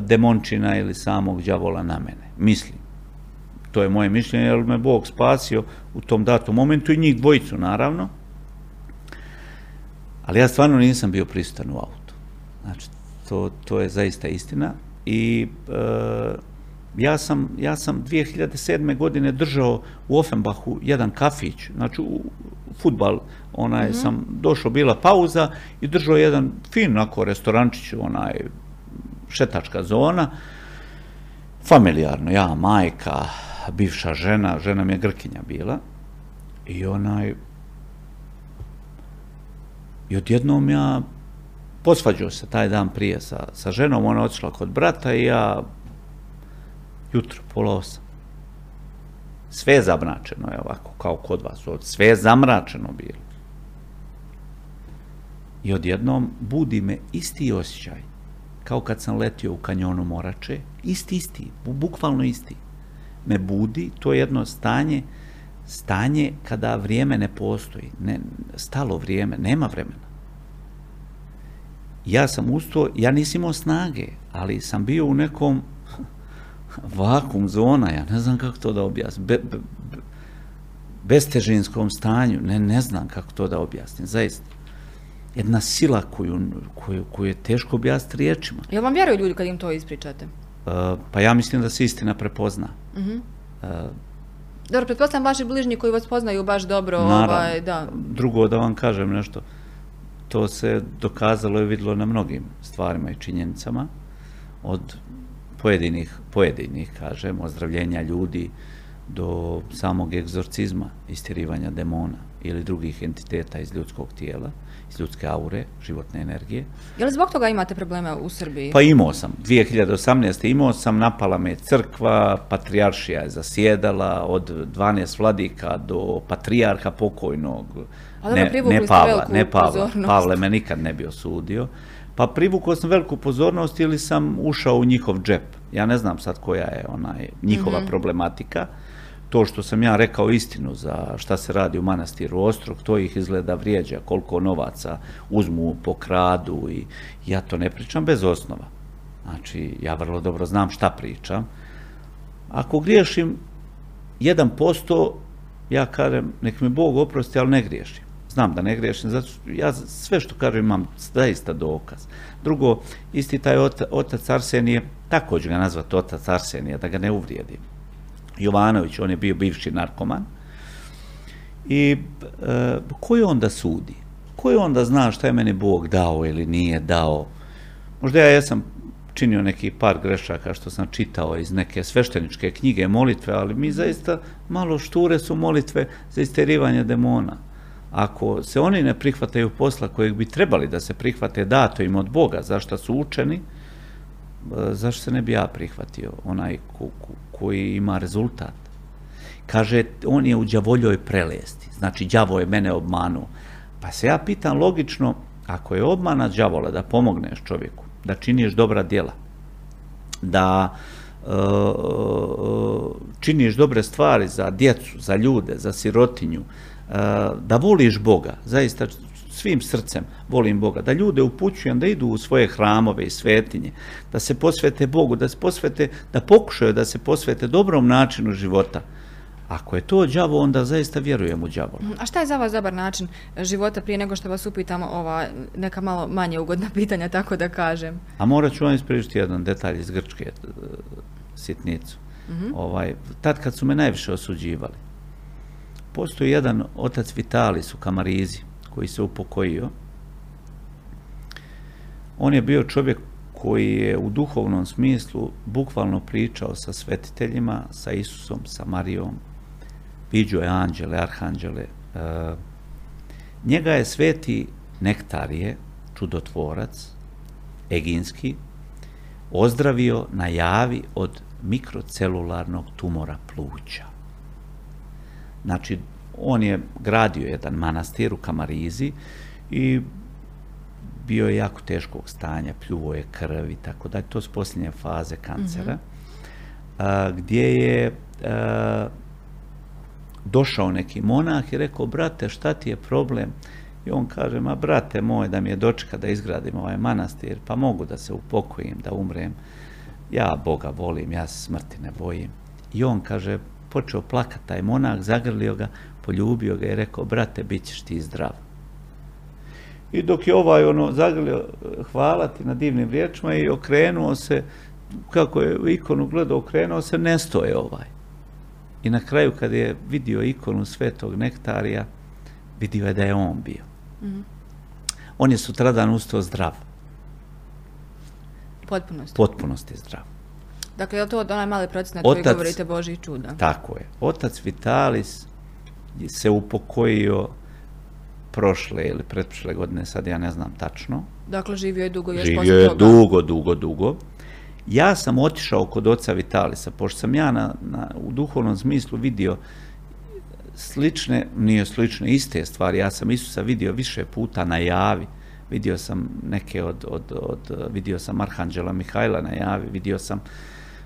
demončina ili samog đavola na mene, mislim. To je moje mišljenje, jer me Bog spasio u tom datom momentu i njih dvojicu, naravno. Ali ja stvarno nisam bio prisutan u autu. Znači, to je zaista istina i... Ja sam dvije hiljade sedme. godine držao u Offenbachu jedan kafić, znači u futbal, onaj sam došao, bila pauza i držao jedan fin, onako restorančić, onaj šetačka zona, familijarno, ja, majka, bivša žena, žena mi je Grkinja bila i onaj, i odjednom ja, posvađao se taj dan prije sa ženom, ona otišla kod brata i ja, jutro, pola osam. Sve je zamračeno, je ovako, kao kod vas. Sve je zamračeno bilo. I odjednom budi me isti osjećaj, kao kad sam letio u kanjonu Morače, isti, isti, bukvalno isti. Me budi, to je jedno stanje, stanje kada vrijeme ne postoji, ne, stalo vrijeme, nema vremena. Ja sam ustao, ja nisam imao snage, ali sam bio u nekom vakum zona, ja ne znam kako to da objasnim, be, be, be, bestežinskom stanju, ne, ne znam kako to da objasnim, zaista. Jedna sila koju, koju, koju je teško objasniti riječima. Jel vam vjeruju ljudi kad im to ispričate? Uh, pa ja mislim da se istina prepozna. Uh-huh. uh, Dobro, pretpostavljam vaši bližnji koji vas poznaju baš dobro. Naravno, ovaj, da. Drugo da vam kažem nešto, to se dokazalo i vidjelo na mnogim stvarima i činjenicama, od pojedinih, pojedinih, kažem, ozdravljenja ljudi do samog egzorcizma, istjerivanja demona ili drugih entiteta iz ljudskog tijela, iz ljudske aure, životne energije. Je li zbog toga imate probleme u Srbiji? Pa imao sam. dvije hiljade osamnaeste. imao sam, napala me crkva, patrijaršija je zasjedala, od dvanaest vladika do patrijarha pokojnog. Ne, ne Pavla, ne Pavla. Pavle me nikad ne bi osudio. Pa privukao sam veliku pozornost ili sam ušao u njihov džep. Ja ne znam sad koja je onaj njihova mm-hmm. problematika. To što sam ja rekao istinu za šta se radi u manastiru Ostrog, to ih izgleda vrijeđa, koliko novaca uzmu, pokradu, i ja to ne pričam bez osnova. Znači, ja vrlo dobro znam šta pričam. Ako griješim jedan posto, ja kažem, nek mi Bog oprosti, ali ne griješim. Znam da ne griješim, zato što ja sve što kažem imam zaista dokaz. Drugo, isti taj otac Arsenije, tako ću ga nazvati otac Arsenije, da ga ne uvrijedim. Jovanović, on je bio bivši narkoman, i e, ko je onda sudi? Ko je onda zna šta je meni Bog dao ili nije dao? Možda ja jesam činio neki par grešaka što sam čitao iz neke svešteničke knjige, molitve, ali mi zaista malo šture su molitve za istjerivanje demona. Ako se oni ne prihvataju posla kojeg bi trebali da se prihvate, dato im od Boga, zašto su učeni, zašto se ne bi ja prihvatio, onaj kuku koji ima rezultat? Kaže, on je u đavoljoj prelesti, znači đavo je mene obmanuo. Pa se ja pitam logično, ako je obmana đavola da pomogneš čovjeku, da činiš dobra djela, da e, činiš dobre stvari za djecu, za ljude, za sirotinju, e, da voliš Boga, zaista svim srcem volim Boga, da ljude upućujem da idu u svoje hramove i svetinje, da se posvete Bogu, da se posvete, da pokušaju da se posvete dobrom načinu života. Ako je to đavo, onda zaista vjerujem u đavo. A šta je za vas dobar način života, prije nego što vas upitam ova neka malo manje ugodna pitanja, tako da kažem? A morat ću vam ispričati jedan detalj iz Grčke, sitnicu. Mm-hmm. Ovaj, tad kad su me najviše osuđivali, postoji jedan otac Vitalis u Kamarizi, koji se upokojio. On je bio čovjek koji je u duhovnom smislu bukvalno pričao sa svetiteljima, sa Isusom, sa Marijom, viđao je anđele, arhanđele. Njega je sveti Nektarije, čudotvorac, eginski, ozdravio na javi od mikrocelularnog tumora pluća. Znači, on je gradio jedan manastir u Kamarizi i bio je jako teškog stanja, pljuvo je krv i tako dalje. To su posljednje faze kancera, mm-hmm. gdje je a, došao neki monah i rekao, brate, šta ti je problem? I on kaže, ma brate moj, da mi je dočka da izgradim ovaj manastir, pa mogu da se upokojim, da umrem. Ja Boga volim, ja se smrti ne bojim. I on, kaže, počeo plakati taj monah, zagrlio ga, poljubio ga i rekao, brate, bit ćeš ti zdrav. I dok je ovaj ono zagrlio, hvala ti na divnim riječima, i okrenuo se, kako je u ikonu gledao, okrenuo se, nestoje ovaj. I na kraju, kad je vidio ikonu Svetog Nektarija, vidio je da je on bio. Mm-hmm. On je sutradan ustao zdrav. Potpunosti. Potpunosti zdrav. Dakle, je li to od onaj mali procent koji govorite Božjih čuda? Tako je. Otac Vitalis se upokojio prošle ili pretprošle godine, sad ja ne znam tačno. Dakle, živio je dugo još poslije toga. Živio je dugo, dugo, dugo. Ja sam otišao kod oca Vitalisa, pošto sam ja na, na, u duhovnom smislu vidio slične, nije slične, iste stvari. Ja sam Isusa vidio više puta na javi, vidio sam neke od, od, od vidio sam Arhanđela Mihajla na javi, vidio sam...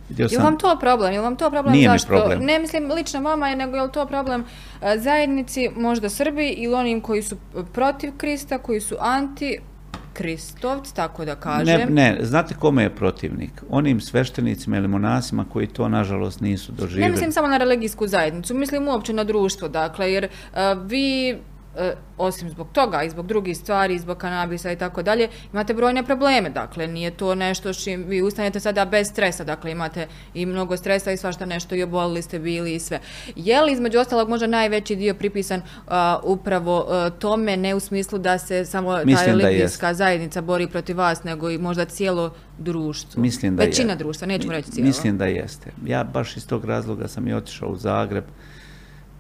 Sam... Je li vam to problem? Je li vam to problem? Nije zašto? Mi problem. Ne mislim lično vama, nego je li to problem zajednici, možda Srbi ili onim koji su protiv Krista, koji su anti-Kristovci, tako da kažem? Ne, ne, znate kome je protivnik? Onim sveštenicima ili monasima koji to, nažalost, nisu doživjeli. Ne mislim samo na religijsku zajednicu, mislim uopće na društvo, dakle, jer vi... osim zbog toga i zbog drugih stvari, zbog kanabisa i tako dalje, imate brojne probleme, dakle, nije to nešto čim vi ustanete sada bez stresa, dakle, imate i mnogo stresa i svašta nešto i obolili ste bili i sve. Je li, između ostalog, možda najveći dio pripisan a, upravo a, tome, ne u smislu da se samo ta religijska zajednica bori protiv vas, nego i možda cijelo društvo? Mislim da je. Većina društva, nećemo reći cijelo. Mislim da jeste. Ja baš iz tog razloga sam i otišao u Zagreb.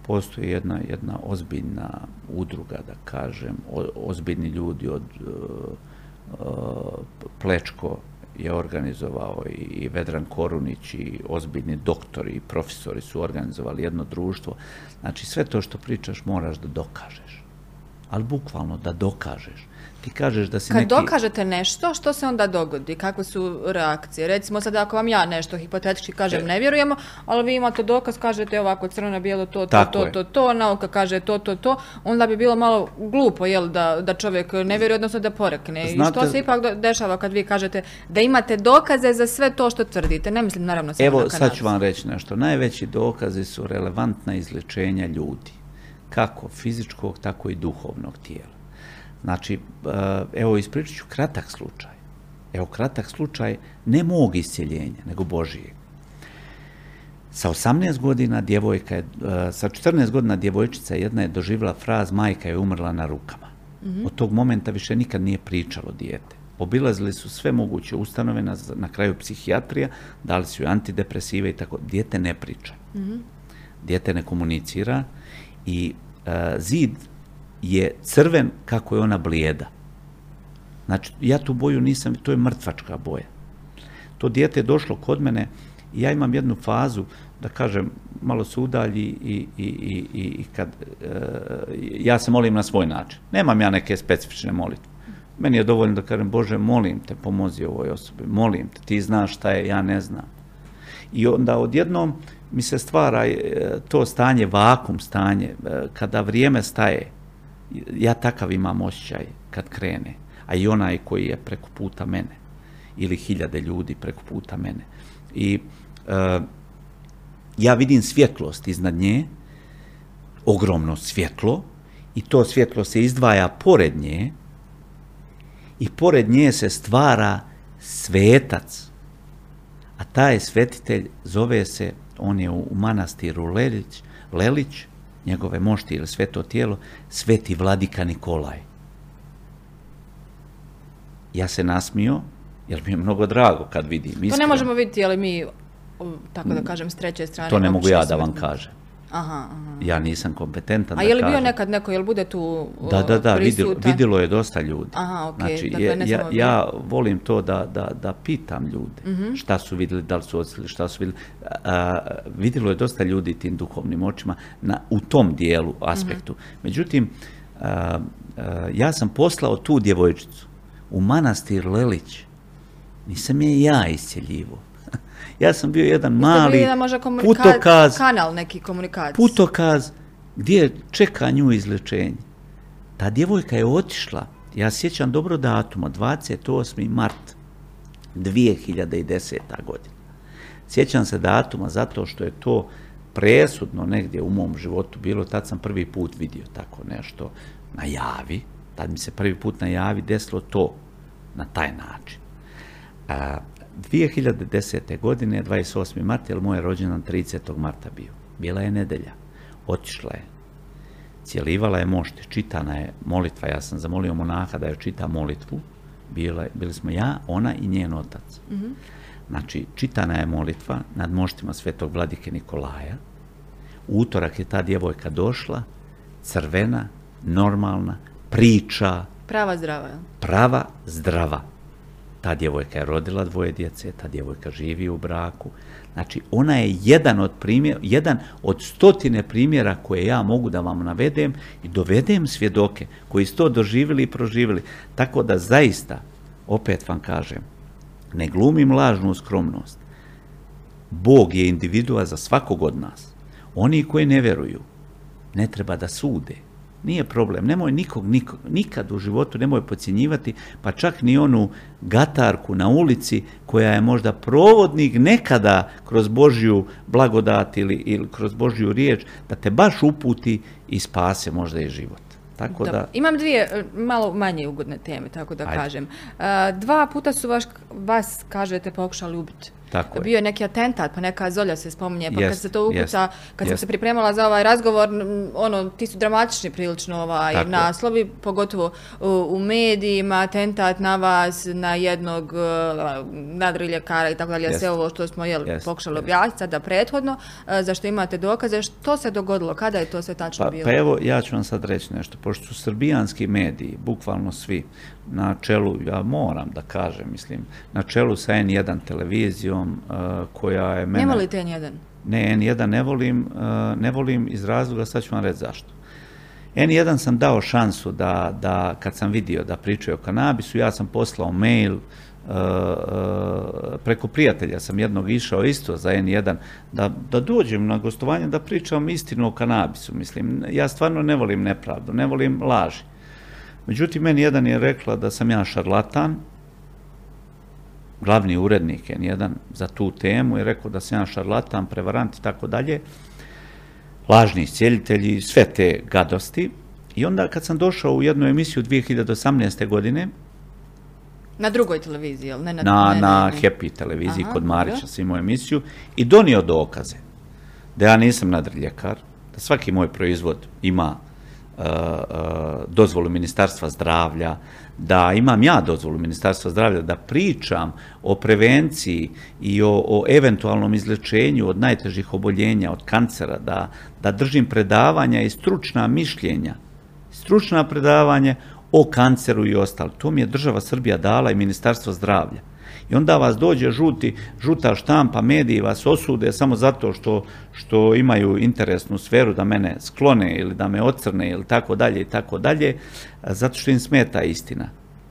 Postoji jedna, jedna ozbiljna udruga, da kažem, o, ozbiljni ljudi od e, e, Plečko je organizovao i, i Vedran Korunić i ozbiljni doktori i profesori su organizovali jedno društvo. Znači sve to što pričaš moraš da dokažeš, ali bukvalno da dokažeš. Ti kažeš da si neki... Kad dokažete nešto, što se onda dogodi? Kakve su reakcije? Recimo sad ako vam ja nešto hipotetički kažem ne vjerujemo, ali vi imate dokaz, kažete ovako crno, bijelo, to, to, to, to, to, nauka kaže to, to, to, onda bi bilo malo glupo, jel, da čovjek ne vjeruje, odnosno da porekne. I što se ipak dešava kad vi kažete da imate dokaze za sve to što tvrdite? Ne mislim naravno samo na kanabis. Evo, sad ću vam reći nešto. Najveći dokazi su relevantna izlječenja ljudi, kako fizičkog, tako i duhovnog tijela. Znači, evo, ispričat ću kratak slučaj. Evo, kratak slučaj ne mog iscjeljenja, nego Božijeg. Sa osamnaest godina djevojka je, sa četrnaest godina djevojčica jedna je doživjela fraz majka je umrla na rukama. Od tog momenta više nikad nije pričalo dijete. Obilazili su sve moguće ustanove, na, na kraju psihijatrija, dali su joj antidepresive i tako. Dijete ne priča. Dijete ne komunicira i a, zid je crven kako je ona blijeda. Znači, ja tu boju nisam, to je mrtvačka boja. To dijete je došlo kod mene i ja imam jednu fazu, da kažem, malo se udalji i, i, i, i kad e, ja se molim na svoj način. Nemam ja neke specifične molitve. Meni je dovoljno da kažem, Bože, molim te, pomozi ovoj osobi, molim te, ti znaš šta je, ja ne znam. I onda odjednom mi se stvara to stanje, vakum stanje, kada vrijeme staje. Ja takav imam osjećaj kad krene, a i onaj koji je preko puta mene, ili hiljade ljudi preko puta mene. I e, ja vidim svjetlost iznad nje, ogromno svjetlo, i to svjetlo se izdvaja pored nje, i pored nje se stvara svetac. A taj svetitelj zove se, on je u manastiru Lelić, Lelić, njegove mošti ili sveto tijelo, sveti vladika Nikolaj. Ja se nasmio, jer mi je mnogo drago kad vidim. To iskreno ne možemo vidjeti, ali mi, tako da kažem, s treće strane... To ne mogu ja da vam svetno kažem. Aha, aha. Ja nisam kompetentan da kažem. A je li bio kažem nekad neko, je li bude tu prisutan? Da, da, da, vidilo, vidilo je dosta ljudi. Aha, okej. Okay. Znači, dakle, ne ja, ja volim to da, da, da pitam ljude uh-huh. šta su vidjeli, da li su odstili, šta su vidjeli. A, vidilo je dosta ljudi tim duhovnim očima na, u tom dijelu, aspektu. Uh-huh. Međutim, a, a, ja sam poslao tu djevojčicu u manastir Lelić. Nisam je ja iscjeljivo. Ja sam bio jedan mali jedan putokaz, kanal neki putokaz gdje čeka nju izlječenje. Ta djevojka je otišla, ja sjećam dobro datuma, dvadeset osmi mart dvije hiljade desete. godine. Sjećam se datuma zato što je to presudno negdje u mom životu bilo, tad sam prvi put vidio tako nešto na javi, tad mi se prvi put na javi desilo to na taj način. A, dvije hiljade desete. godine, dvadeset osmi mart, jer moj je rođendan tridesetog marta bio. Bila je nedelja, otišla je, cjelivala je mošti, čitana je molitva, ja sam zamolio monaha da joj čita molitvu, Bila, bili smo ja, ona i njen otac. Mm-hmm. Znači, čitana je molitva nad moštima svetog vladike Nikolaja. U utorak je ta djevojka došla, crvena, normalna, priča. Prava zdrava. Prava zdrava. Ta djevojka je rodila dvoje djece, ta djevojka živi u braku. Znači, ona je jedan od, primjer, jedan od stotine primjera koje ja mogu da vam navedem i dovedem svjedoke koji su to doživjeli i proživjeli. Tako da zaista, opet vam kažem, ne glumim lažnu skromnost. Bog je individua za svakog od nas. Oni koji ne vjeruju, ne treba da sude. Nije problem, nemoj nikog, nikog, nikad u životu nemoj podcjenjivati, pa čak ni onu gatarku na ulici koja je možda provodnik nekada kroz Božju blagodat ili, ili kroz Božju riječ, da te baš uputi i spase možda i život. Tako da, da... Imam dvije malo manje ugodne teme, tako da ajde. Kažem. Dva puta su vas, vas kažete, pokušali ubiti. Tako bio je neki atentat, pa neka Zolja se spominje, pa jest, kad se to ukuca, kad jest. sam se pripremala za ovaj razgovor, ono, ti su dramatični prilično ovaj tako naslovi, je. pogotovo u, u medijima, atentat na vas, na jednog nadriljekara i tako dalje, sve ovo što smo jel, jest, pokušali objasniti sada prethodno, zašto imate dokaze, što se dogodilo, kada je to sve tačno pa, bilo? Pa evo, ja ću vam sad reći nešto, pošto su srbijanski mediji, bukvalno svi, na čelu, ja moram da kažem, mislim, na čelu sa en jedan televizijom uh, koja je mene... Ne volite en jedan? Ne, en jedan ne volim, uh, ne volim iz razloga, sad ću vam reći zašto. en jedan sam dao šansu da, da kad sam vidio da pričaju o kanabisu, ja sam poslao mail, uh, uh, preko prijatelja sam jednog išao isto za en jedan, da, da dođem na gostovanje da pričam istinu o kanabisu, mislim, ja stvarno ne volim nepravdu, ne volim laži. Međutim, meni jedan je rekla da sam ja šarlatan, glavni urednik en jedan za tu temu je rekao da sam ja šarlatan, prevarant i tako dalje, lažni iscijelitelji, sve te gadosti. I onda kad sam došao u jednu emisiju dvije hiljade osamnaeste. godine, na drugoj televiziji, jel? Ne na, na, ne, na ne, Happy televiziji, aha, kod Marića sam imao emisiju i donio dokaze da ja nisam nadriljekar, da svaki moj proizvod ima Uh, uh, dozvolu Ministarstva zdravlja, da imam ja dozvolu Ministarstva zdravlja, da pričam o prevenciji i o, o eventualnom izlječenju od najtežih oboljenja, od kancera, da, da držim predavanja i stručna mišljenja, stručna predavanja o kanceru i ostalo. To mi je država Srbija dala i Ministarstvo zdravlja. I onda vas dođe žuti, žuta štampa, mediji vas osude samo zato što, što imaju interesnu sferu da mene sklone ili da me ocrne ili tako dalje i tako dalje, zato što im smeta istina.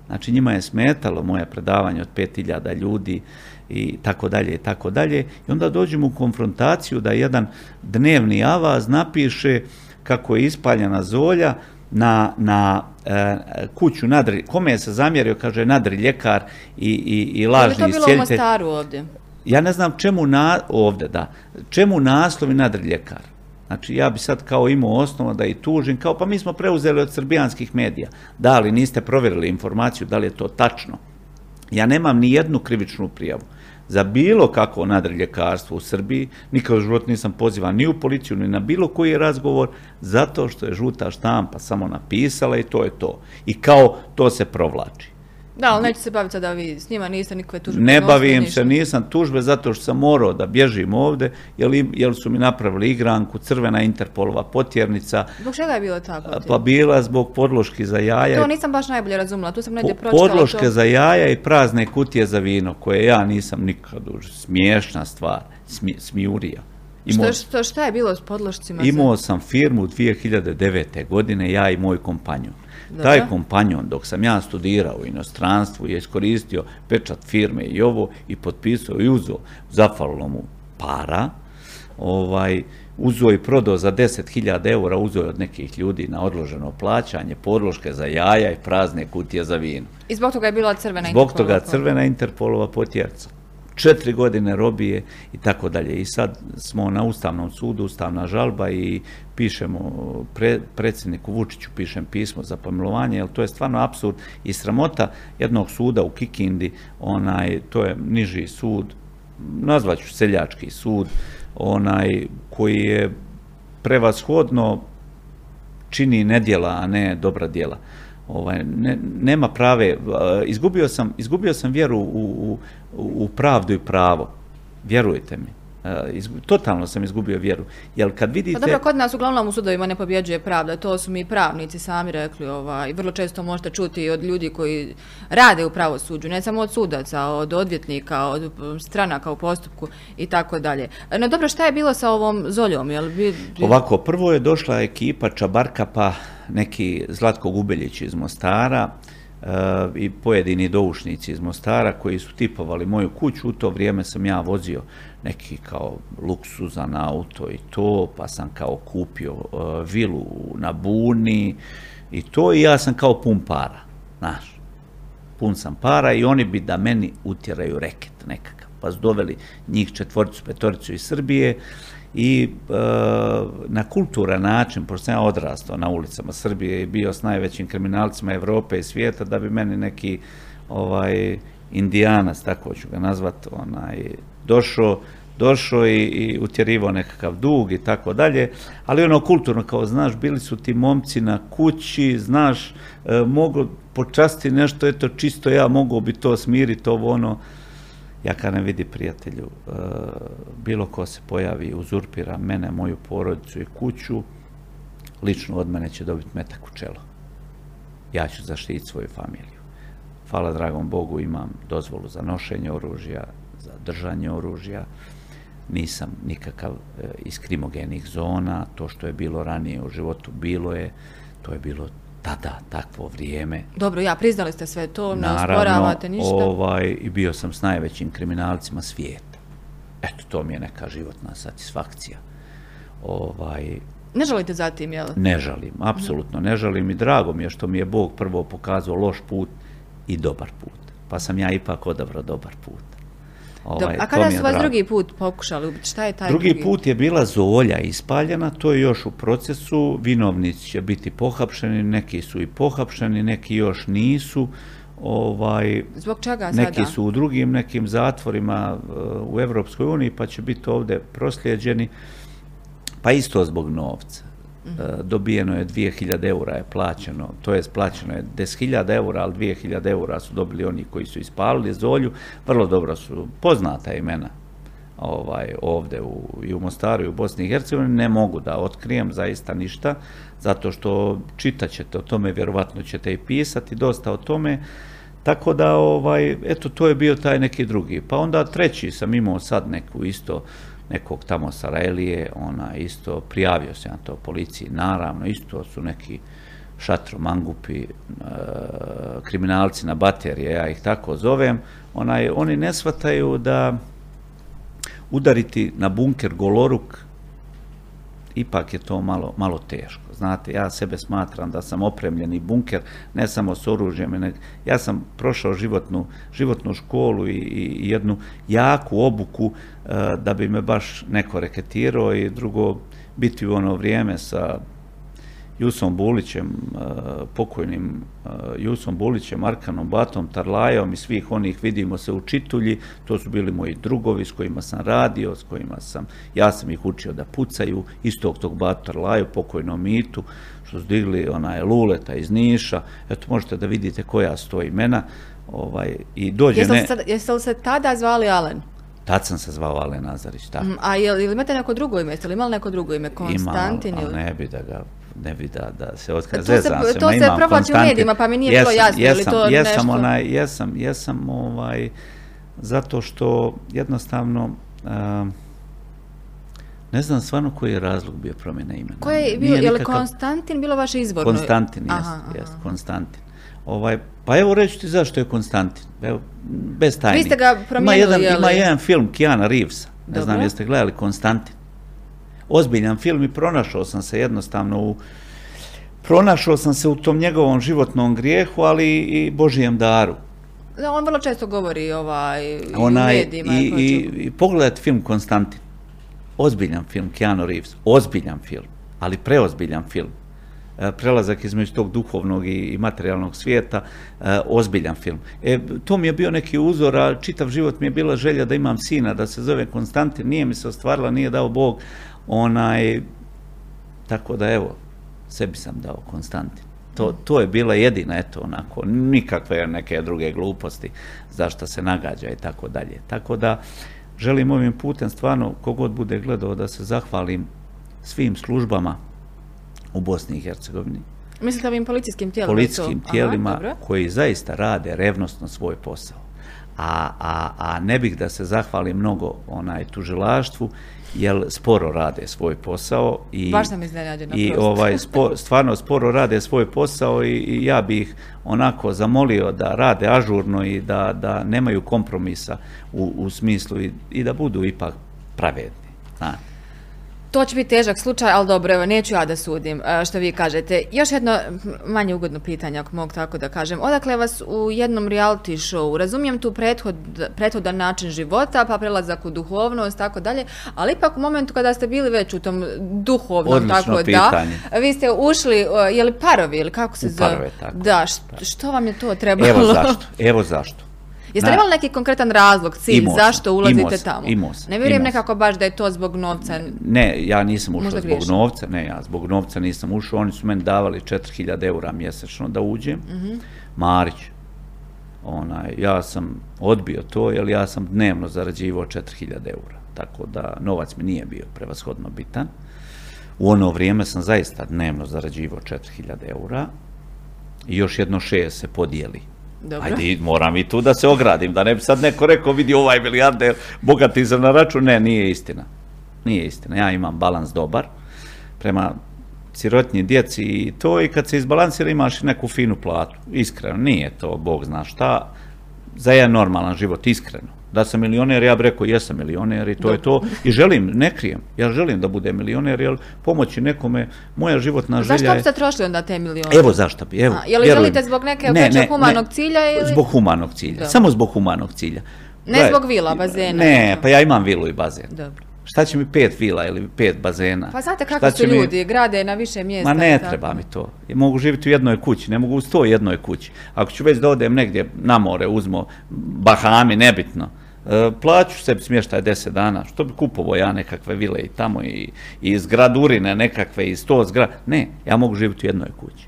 Znači njima je smetalo moje predavanje od pet hiljada ljudi i tako dalje i tako dalje. I onda dođem u konfrontaciju da jedan dnevni avaz napiše kako je ispaljena Zolja na, na e, kuću nadri, kome je se zamjerio, kaže nadriljekar i, i, i lažni iscijelitelj. To je bilo u Mostaru ovdje? Ja ne znam čemu, na, ovdje, da, čemu naslovi nadriljekar. Znači ja bi sad kao imao osnova da i tužim, kao pa mi smo preuzeli od srbijanskih medija. Da li niste provjerili informaciju, da li je to tačno? Ja nemam ni jednu krivičnu prijavu za bilo kako nadriljekarstvo u Srbiji, nikad u životu nisam pozivan ni u policiju, ni na bilo koji razgovor, zato što je žuta štampa samo napisala i to je to. I kao to se provlači. Da, ali neće se baviti sada vi s njima, niste nikakve tužbe. Ne bavim ništa. se, nisam tužbe zato što sam morao da bježim ovdje, jer, jer su mi napravili igranku, crvena Interpolova potjernica. Zbog čega je bilo tako? Pa bila zbog podloški za jaja. To nisam baš najbolje razumjela, tu sam negdje pročitala. Podloške to... za jaja i prazne kutije za vino, koje ja nisam nikad duž. Smiješna stvar, smi, smijurija. Imao, što, što, šta je bilo s podlošcima? Imao sam firmu dvije hiljade devete. godine, ja i moj kompanjon. Dobre. Taj kompanjon, dok sam ja studirao u inostranstvu, je iskoristio pečat firme i ovo i potpisao i uzo, zafalilo mu para, ovaj, uzo i prodao za deset hiljada eura, uzo je od nekih ljudi na odloženo plaćanje, podloške za jaja i prazne kutije za vino. I zbog toga je bila crvena Interpolova. Zbog toga crvena Interpolova potjerca. Četiri godine robije i tako dalje. I sad smo na Ustavnom sudu, ustavna žalba i pišemo, pre, predsjedniku Vučiću pišem pismo za pomilovanje, jer to je stvarno apsurd i sramota jednog suda u Kikindi, onaj, to je niži sud, nazvaću seljački sud, onaj koji je prevashodno čini nedjela, a ne dobra djela. Ovaj, ne, nema prave, izgubio sam, izgubio sam vjeru u, u, u pravdu i pravo, vjerujte mi. totalno sam izgubio vjeru. Jel kad vidite... Pa dobro, kod nas uglavnom u sudovima ne pobjeđuje pravda, to su mi pravnici sami rekli, ovaj, vrlo često možete čuti od ljudi koji rade u pravosuđu, ne samo od sudaca, od odvjetnika, od stranaka u postupku i tako dalje. No dobro, šta je bilo sa ovom Zoljom? Jel bi... Ovako, prvo je došla ekipa Čabarkapa, neki Zlatko Gubeljić iz Mostara, i pojedini doušnici iz Mostara koji su tipovali moju kuću. U to vrijeme sam ja vozio neki kao luksuzan auto i to, pa sam kao kupio vilu na Buni i to, i ja sam kao pun para, znaš, pun sam para, i oni bi da meni utjeraju reket nekakav, pa su doveli njih četvoricu, petoricu iz Srbije i na kulturan način, pošto sam ja odrastao na ulicama Srbije i bio s najvećim kriminalcima Evrope i svijeta, da bi meni neki Indijanac, tako ću ga nazvat, došao i utjerivao nekakav dug i tako dalje, ali ono kulturno, kao znaš, bili su ti momci na kući, znaš, mogu počasti nešto, eto čisto ja mogu bi to smiriti, ovo ono. Ja kad ne vidi, prijatelju, bilo ko se pojavi, uzurpira mene, moju porodicu i kuću, lično od mene će dobiti metak u čelo. Ja ću zaštititi svoju familiju. Hvala dragom Bogu, imam dozvolu za nošenje oružja, za držanje oružja. Nisam nikakav iz krimogenih zona. To što je bilo ranije u životu, bilo je, to je bilo tada, takvo vrijeme. Dobro, ja, priznali ste sve to, ne osporavate ništa. Naravno, bio sam s najvećim kriminalcima svijeta. Eto, to mi je neka životna satisfakcija. Ne žalite zatim, jel? Ne žalim, apsolutno ne žalim, i drago mi je što mi je Bog prvo pokazao loš put i dobar put. Pa sam ja ipak odabrao dobar put. A kada su vas drugi put pokušali ubiti? Šta je taj drugi put? Drugi put je bila Zolja ispaljena, to je još u procesu, vinovnici će biti pohapšeni, neki su i pohapšeni, neki još nisu. Zbog čega sada? Neki su u drugim nekim zatvorima u Evropskoj uniji, pa će biti ovdje proslijeđeni, pa isto zbog novca. Dobijeno je dvije hiljade eura, je plaćeno, to je plaćeno je deset hiljada eura, ali dvije hiljade eura su dobili oni koji su ispalili Zolju. Vrlo dobro su poznata imena ovdje i u Mostaru i u Bosni i Hercegovini. Ne mogu da otkrijem zaista ništa, zato što čitat ćete o tome, vjerovatno ćete i pisati dosta o tome. Tako da, eto, to je bio taj neki drugi. Pa onda treći sam imao sad neku isto, nekog tamo Sarajlije, ona isto, prijavio se na to policiji, naravno, isto su neki šatro mangupi, kriminalci na baterije, ja ih tako zovem. Oni ne shvataju da udariti na bunker goloruk, ipak je to malo teško. Znate, ja sebe smatram da sam opremljeni bunker, ne samo s oružjem. Ja sam prošao životnu školu i jednu jaku obuku da bi me baš neko reketirao, i drugo, biti u ono vrijeme sa Jusom Bulićem, pokojnim Jusom Bulićem, Arkanom Batom, Tarlajom i svih onih, vidimo se u Čitulji, to su bili moji drugovi s kojima sam radio, s kojima sam, ja sam ih učio da pucaju, istog tog Batu Tarlaju, pokojnom Mitu, što su digli onaj Luleta iz Niša. Eto, možete da vidite koja su to imena. Jeste li se tada zvali Alen? Tad sam se zvao Alen Azarić, tako. A ili imate neko drugo ime? Jeste li imali neko drugo ime? Konstantin? Imam, ali ne bi da ga... ne bi da se otkada, zezam se. To se provlači u medijima, pa mi nije bilo jasno. Jesam, jesam, jesam, zato što jednostavno ne znam stvarno koji je razlog bio promjene imena. Je li Konstantin bilo vaše izborno? Konstantin, jest, Konstantin. Pa evo, reći ti zašto je Konstantin, bez tajni. Vi ste ga promijenili, jel? Ima jedan film Keanu Reevesa, ne znam jeste gledali, Konstantin. Ozbiljan film, i pronašao sam se jednostavno u, pronašao sam se u tom njegovom životnom grijehu, ali i Božijem daru. On vrlo često govori u medijima. I pogledajte film Konstantin. Ozbiljan film, Keanu Reeves. Ozbiljan film, ali preozbiljan film. Prelazak između tog duhovnog i materijalnog svijeta, ozbiljan film. To mi je bio neki uzor, a čitav život mi je bila želja da imam sina, da se zove Konstantin, nije mi se ostvarila, nije dao Bog. Onaj, tako da evo, sebi sam dao Konstantin. To je bila jedina, eto, onako, nikakve neke druge gluposti, zašto se nagađa i tako dalje. Tako da, želim ovim putem stvarno kogod bude gledao da se zahvalim svim službama u Bosni i Hercegovini. Mislite ovim policijskim tijelima? Policijskim tijelima koji zaista rade revnosno svoj posao. A, a, a ne bih da se zahvali mnogo onaj tužilaštvu, jer sporo rade svoj posao i, baš sam iznenađena, i ovaj, spo, stvarno sporo rade svoj posao i, i ja bih onako zamolio da rade ažurno i da, da nemaju kompromisa u, u smislu i, i da budu ipak pravedni. Na. To će biti težak slučaj, ali dobro, evo, neću ja da sudim što vi kažete. Još jedno manje ugodno pitanje, ako mogu tako da kažem. Odakle vas u jednom reality show, razumijem tu prethod, prethodan način života, pa prelazak u duhovnost, tako dalje, ali ipak u momentu kada ste bili već u tom duhovnom, odlično tako pitanje. Da, vi ste ušli, je li parovi ili kako se zove? U parove, tako. Da, što, što vam je to trebalo? Evo zašto, evo zašto. Jeste li imali neki konkretan razlog, cilj, zašto ulazite tamo? Ne vjerujem nekako baš da je to zbog novca. Ne, ja nisam ušao zbog novca, ne, ja zbog novca nisam ušao, oni su meni davali četiri hiljade eura mjesečno da uđem. Marić, onaj, ja sam odbio to, jer ja sam dnevno zarađivao četiri hiljade eura, tako da novac mi nije bio prevashodno bitan. U ono vrijeme sam zaista dnevno zarađivao četiri hiljade eura i još jedno šest se podijeli. Dobro. Ajde, moram i tu da se ogradim, da ne bi sad neko rekao, vidi ovaj milijarder, bogati se na račun. Ne, nije istina. Nije istina. Ja imam balans dobar prema sirotnji djeci i to, i kad se izbalansira imaš neku finu platu. Iskreno, nije to, Bog zna šta, za jedan normalan život, iskreno. Da sam milioner, ja bi rekao, jesam milioner i to je to. I želim, ne krijem, ja želim da budem milioner, jer pomoći nekome, moja životna želja je... Zašto biste trošili onda te milijone? Evo zašto bi, evo. Je li želite zbog neke većeg humanog cilja ili... Zbog humanog cilja, samo zbog humanog cilja. Ne zbog vila, bazena. Ne, pa ja imam vilu i bazen. Dobro. Šta će mi pet vila ili pet bazena? Pa znate kako su ljudi, grade na više mjesta. Ma ne treba mi to. Mogu živjeti u jednoj kući, ne mogu u sto jednoj kući. Ako ću već da odem negdje na more, uzmo Bahami, nebitno. Plaću sebi smještaj deset dana, što bi kupovo ja nekakve vile i tamo i, i zgradurine nekakve i sto zgrada. Ne, ja mogu živjeti u jednoj kući.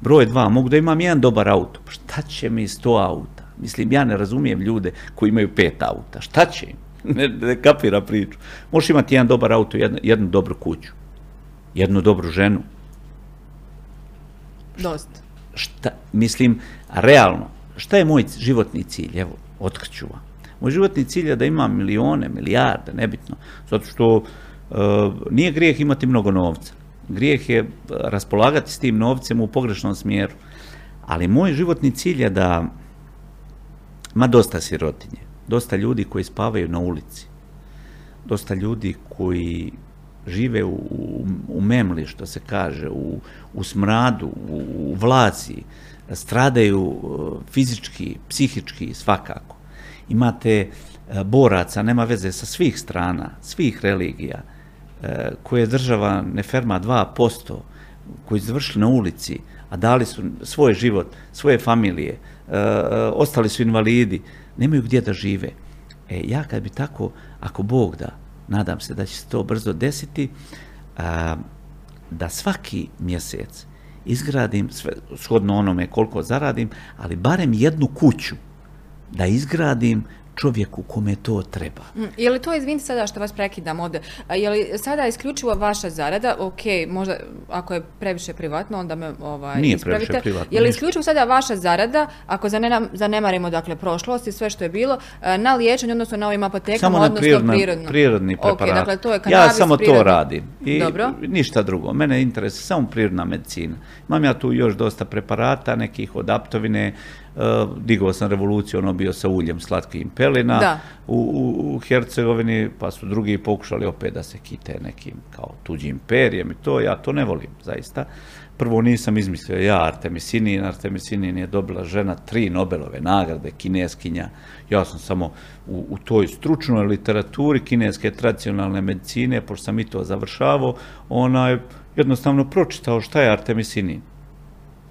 Broj dva, mogu da imam jedan dobar auto. Šta će mi sto auta? Mislim, ja ne razumijem ljude koji imaju pet auta. Šta će im? Ne, ne kapira priču. Možeš imati jedan dobar auto, jednu, jednu dobru kuću, jednu dobru ženu. Dosta. Šta, mislim, realno, šta je moj životni cilj? Evo, otkriću vam. Moj životni cilj je da imam milione, milijarde, nebitno. Zato što e, nije grijeh imati mnogo novca. Grijeh je raspolagati s tim novcem u pogrešnom smjeru. Ali moj životni cilj je da ima dosta sirotinje. Dosta ljudi koji spavaju na ulici, dosta ljudi koji žive u, u, u memli, što se kaže, u, u smradu, u, u vlazi, stradaju fizički, psihički, svakako. Imate boraca, nema veze, sa svih strana, svih religija, koje država ne ferma dva posto, koji su završili na ulici, a dali su svoj život, svoje familije, ostali su invalidi, nemaju gdje da žive. E, ja kad bi tako, ako Bog da, nadam se da će se to brzo desiti, a, da svaki mjesec izgradim, sve, shodno onome koliko zaradim, ali barem jednu kuću da izgradim čovjeku kome to treba. Je li to, izvinite sada što vas prekidam ovdje, je li sada isključivo vaša zarada, ok, možda ako je previše privatno, onda me ovaj, nije ispravite. Previše privatno. Je li isključivo sada vaša zarada, ako zanemarimo dakle prošlost i sve što je bilo, na liječenju, odnosno na ovim apotekama, odnosno prirodno? Samo na prirodni preparat. Okay, dakle, to je kanabis, ja samo prirodni. To radim i dobro. Ništa drugo. Mene interesuje samo prirodna medicina. Imam ja tu još dosta preparata, nekih od aptovine, Uh, digao sam revoluciju, ono bio sa uljem slatkim pelina u, u, u Hercegovini, pa su drugi pokušali opet da se kite nekim kao tuđim perjem i to, ja to ne volim zaista. Prvo nisam izmislio ja artemisinin, artemisinin je dobila žena tri Nobelove nagrade, kineskinja, ja sam samo u, u toj stručnoj literaturi kineske tradicionalne medicine, pošto sam i to završavao, ona je jednostavno pročitao šta je artemisinin.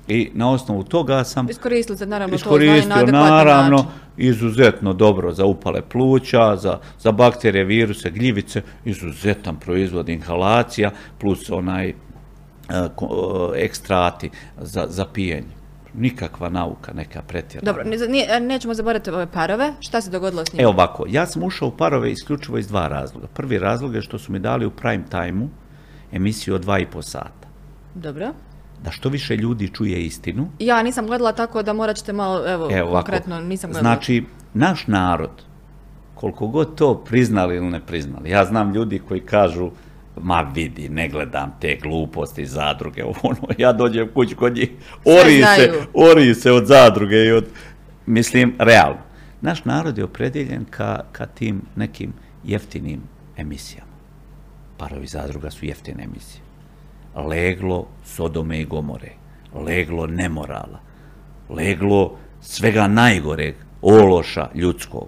I na osnovu toga sam iskoristio, naravno, iskoristio to naravno izuzetno dobro za upale pluća, za, za bakterije, viruse, gljivice, izuzetan proizvod inhalacija plus onaj e, e, ekstrati za, za pijenje. nikakva nauka, neka pretjerana. Dobro, nećemo zaboraviti ove parove. Šta se dogodilo s njima? E ovako, ja sam ušao u parove isključivo iz dva razloga. Prvi razlog je što su mi dali u prime time-u emisiju od dva i po sata. Dobro. Da što više ljudi čuje istinu. Ja nisam gledala, tako da morat ćete malo, evo, konkretno nisam gledala. Znači, naš narod, koliko god to priznali ili ne priznali, ja znam ljudi koji kažu, ma vidi, ne gledam te gluposti, zadruge, ono, ja dođem kući kod njih, ori se od zadruge i od, mislim, realno. Naš narod je opredijeljen ka tim nekim jeftinim emisijama. Parovi zadruga su jeftine emisije. Leglo Sodome i Gomore, leglo nemorala, leglo svega najgoreg, ološa ljudskog.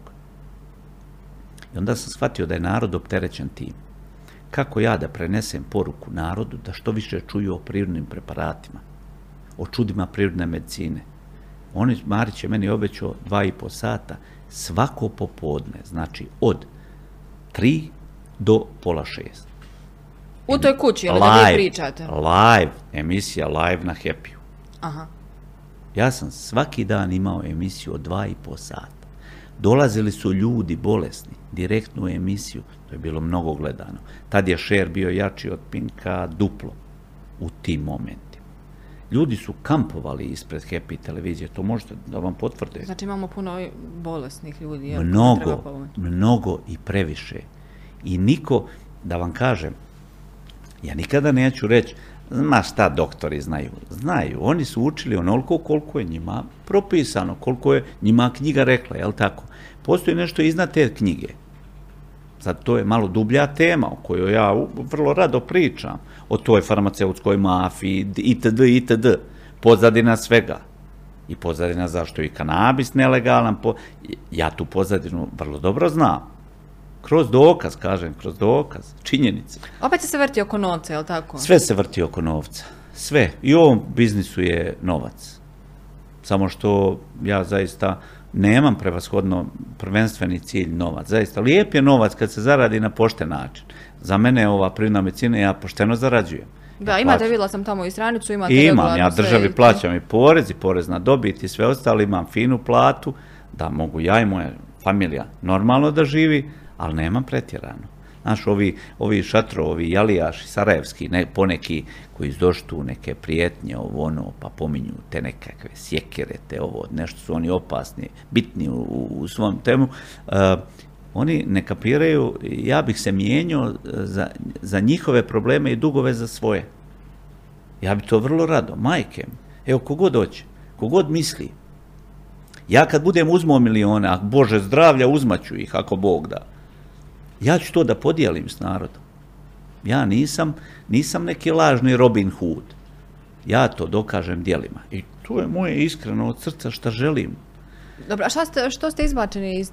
I onda sam shvatio da je narod opterećen tim. Kako ja da prenesem poruku narodu da što više čuju o prirodnim preparatima, o čudima prirodne medicine. Marić je meni obećao dva i po sata svako popodne, znači od tri do pola šest. U toj kući, ali da vi pričate? Live, emisija live na Happy-u. Ja sam svaki dan imao emisiju od dva i po sata. Dolazili su ljudi bolesni, direktnu u emisiju, to je bilo mnogo gledano. Tad je share bio jači od pinka duplo u tim momentima. Ljudi su kampovali ispred Happy televizije, to možete da vam potvrde. Znači imamo puno bolesnih ljudi. Mnogo, mnogo i previše. I niko, da vam kažem, ja nikada neću reći, ma šta doktori znaju? Znaju, oni su učili onoliko koliko je njima propisano, koliko je njima knjiga rekla, jel tako? Postoji nešto iznad te knjige. Sad, to je malo dublja tema o kojoj ja vrlo rado pričam, o toj farmaceutskoj mafiji, itd., itd., pozadina svega. I pozadina zašto i kanabis nelegalan, ja tu pozadinu vrlo dobro znam. Kroz dokaz, kažem, kroz dokaz, činjenice. Opet se vrti oko novca, je li tako? Sve se vrti oko novca, sve. I u ovom biznisu je novac. Samo što ja zaista nemam prevashodno prvenstveni cilj novac. Zaista, lijep je novac kad se zaradi na pošten način. Za mene ova prirodna medicina, ja pošteno zarađujem. Da, imate, vidjela sam tamo i stranicu, imate regularno sve. Imam, ja državi plaćam i porez, i porez na dobit i sve ostalo, imam finu platu, da mogu ja i moja familija normalno da živi, ali nemam pretjerano. Znaš, ovi šatrovi, jalijaši, sarajevski, poneki koji izdošli tu neke prijetnje, ovo ono, pa pominju te nekakve sjekire, te ovo, nešto su oni opasni, bitni u svom temu, oni ne kapiraju, ja bih se mijenjao za njihove probleme i dugove za svoje. Ja bi to vrlo rado, majke, evo, kogod hoće, kogod misli, ja kad budem uzmao miliona, a Bože zdravlja, uzmaću ih, ako Bog da. Ja ću to da podijelim s narodom. Ja nisam, nisam neki lažni Robin Hood. Ja to dokažem djelima. I to je moje iskreno od srca što želim. Dobro, a šta ste, što ste izbačeni iz...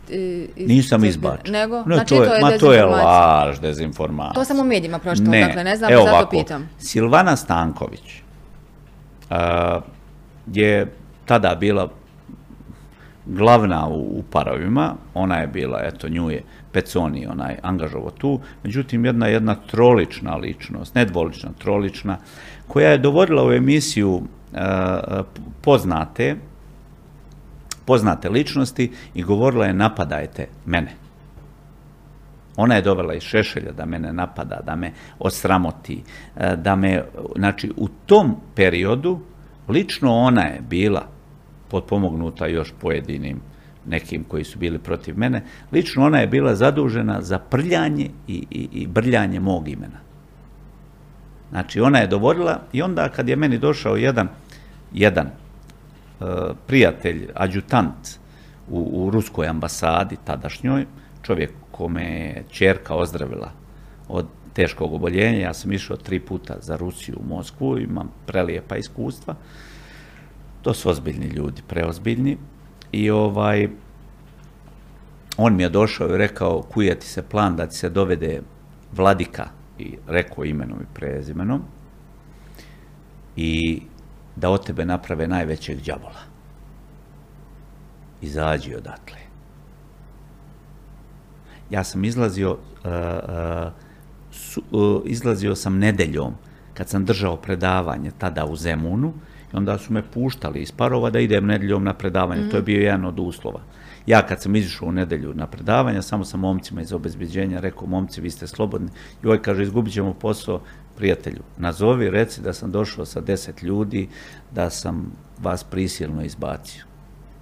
iz nisam izbačen. Nego? No, znači, to je, to je ma to je laž, dezinformacija. To sam u medijima pročitala, ne, dakle, ne znam, zato ovako, pitam. Silvana Stanković uh, je tada bila glavna u parovima, ona je bila, eto, nju je Peconi, ona je angažovo tu, međutim jedna jedna trolična ličnost, nedvolična, trolična, koja je dovodila u emisiju poznate, poznate ličnosti i govorila je napadajte mene. Ona je dovela iz Šešelja da mene napada, da me osramoti, da me, znači u tom periodu, lično ona je bila potpomognuta još pojedinim nekim koji su bili protiv mene, lično ona je bila zadužena za prljanje i, i, i brljanje mog imena. Znači, ona je dovodila i onda kad je meni došao jedan, jedan e, prijatelj, adjutant u, u ruskoj ambasadi tadašnjoj, čovjek kome je čerka ozdravila od teškog oboljenja, ja sam išao tri puta za Rusiju u Moskvu, imam prelijepa iskustva, to su ozbiljni ljudi, preozbiljni, i ovaj, on mi je došao i rekao, kuja ti se plan da ti se dovede vladika, i rekao imenom i prezimenom, i da od tebe naprave najvećeg đavola. Izađi odatle. Ja sam izlazio, izlazio sam nedeljom, kad sam držao predavanje tada u Zemunu, I onda su me puštali iz parova da idem nedeljom na predavanje. To je bio jedan od uslova. Ja kad sam izišao u nedelju na predavanja, samo sam momcima iz obezbeđenja rekao, momci, vi ste slobodni. I ovaj kaže, izgubit ćemo posao, prijatelju. Nazovi, reci da sam došao sa deset ljudi, da sam vas prisilno izbacio.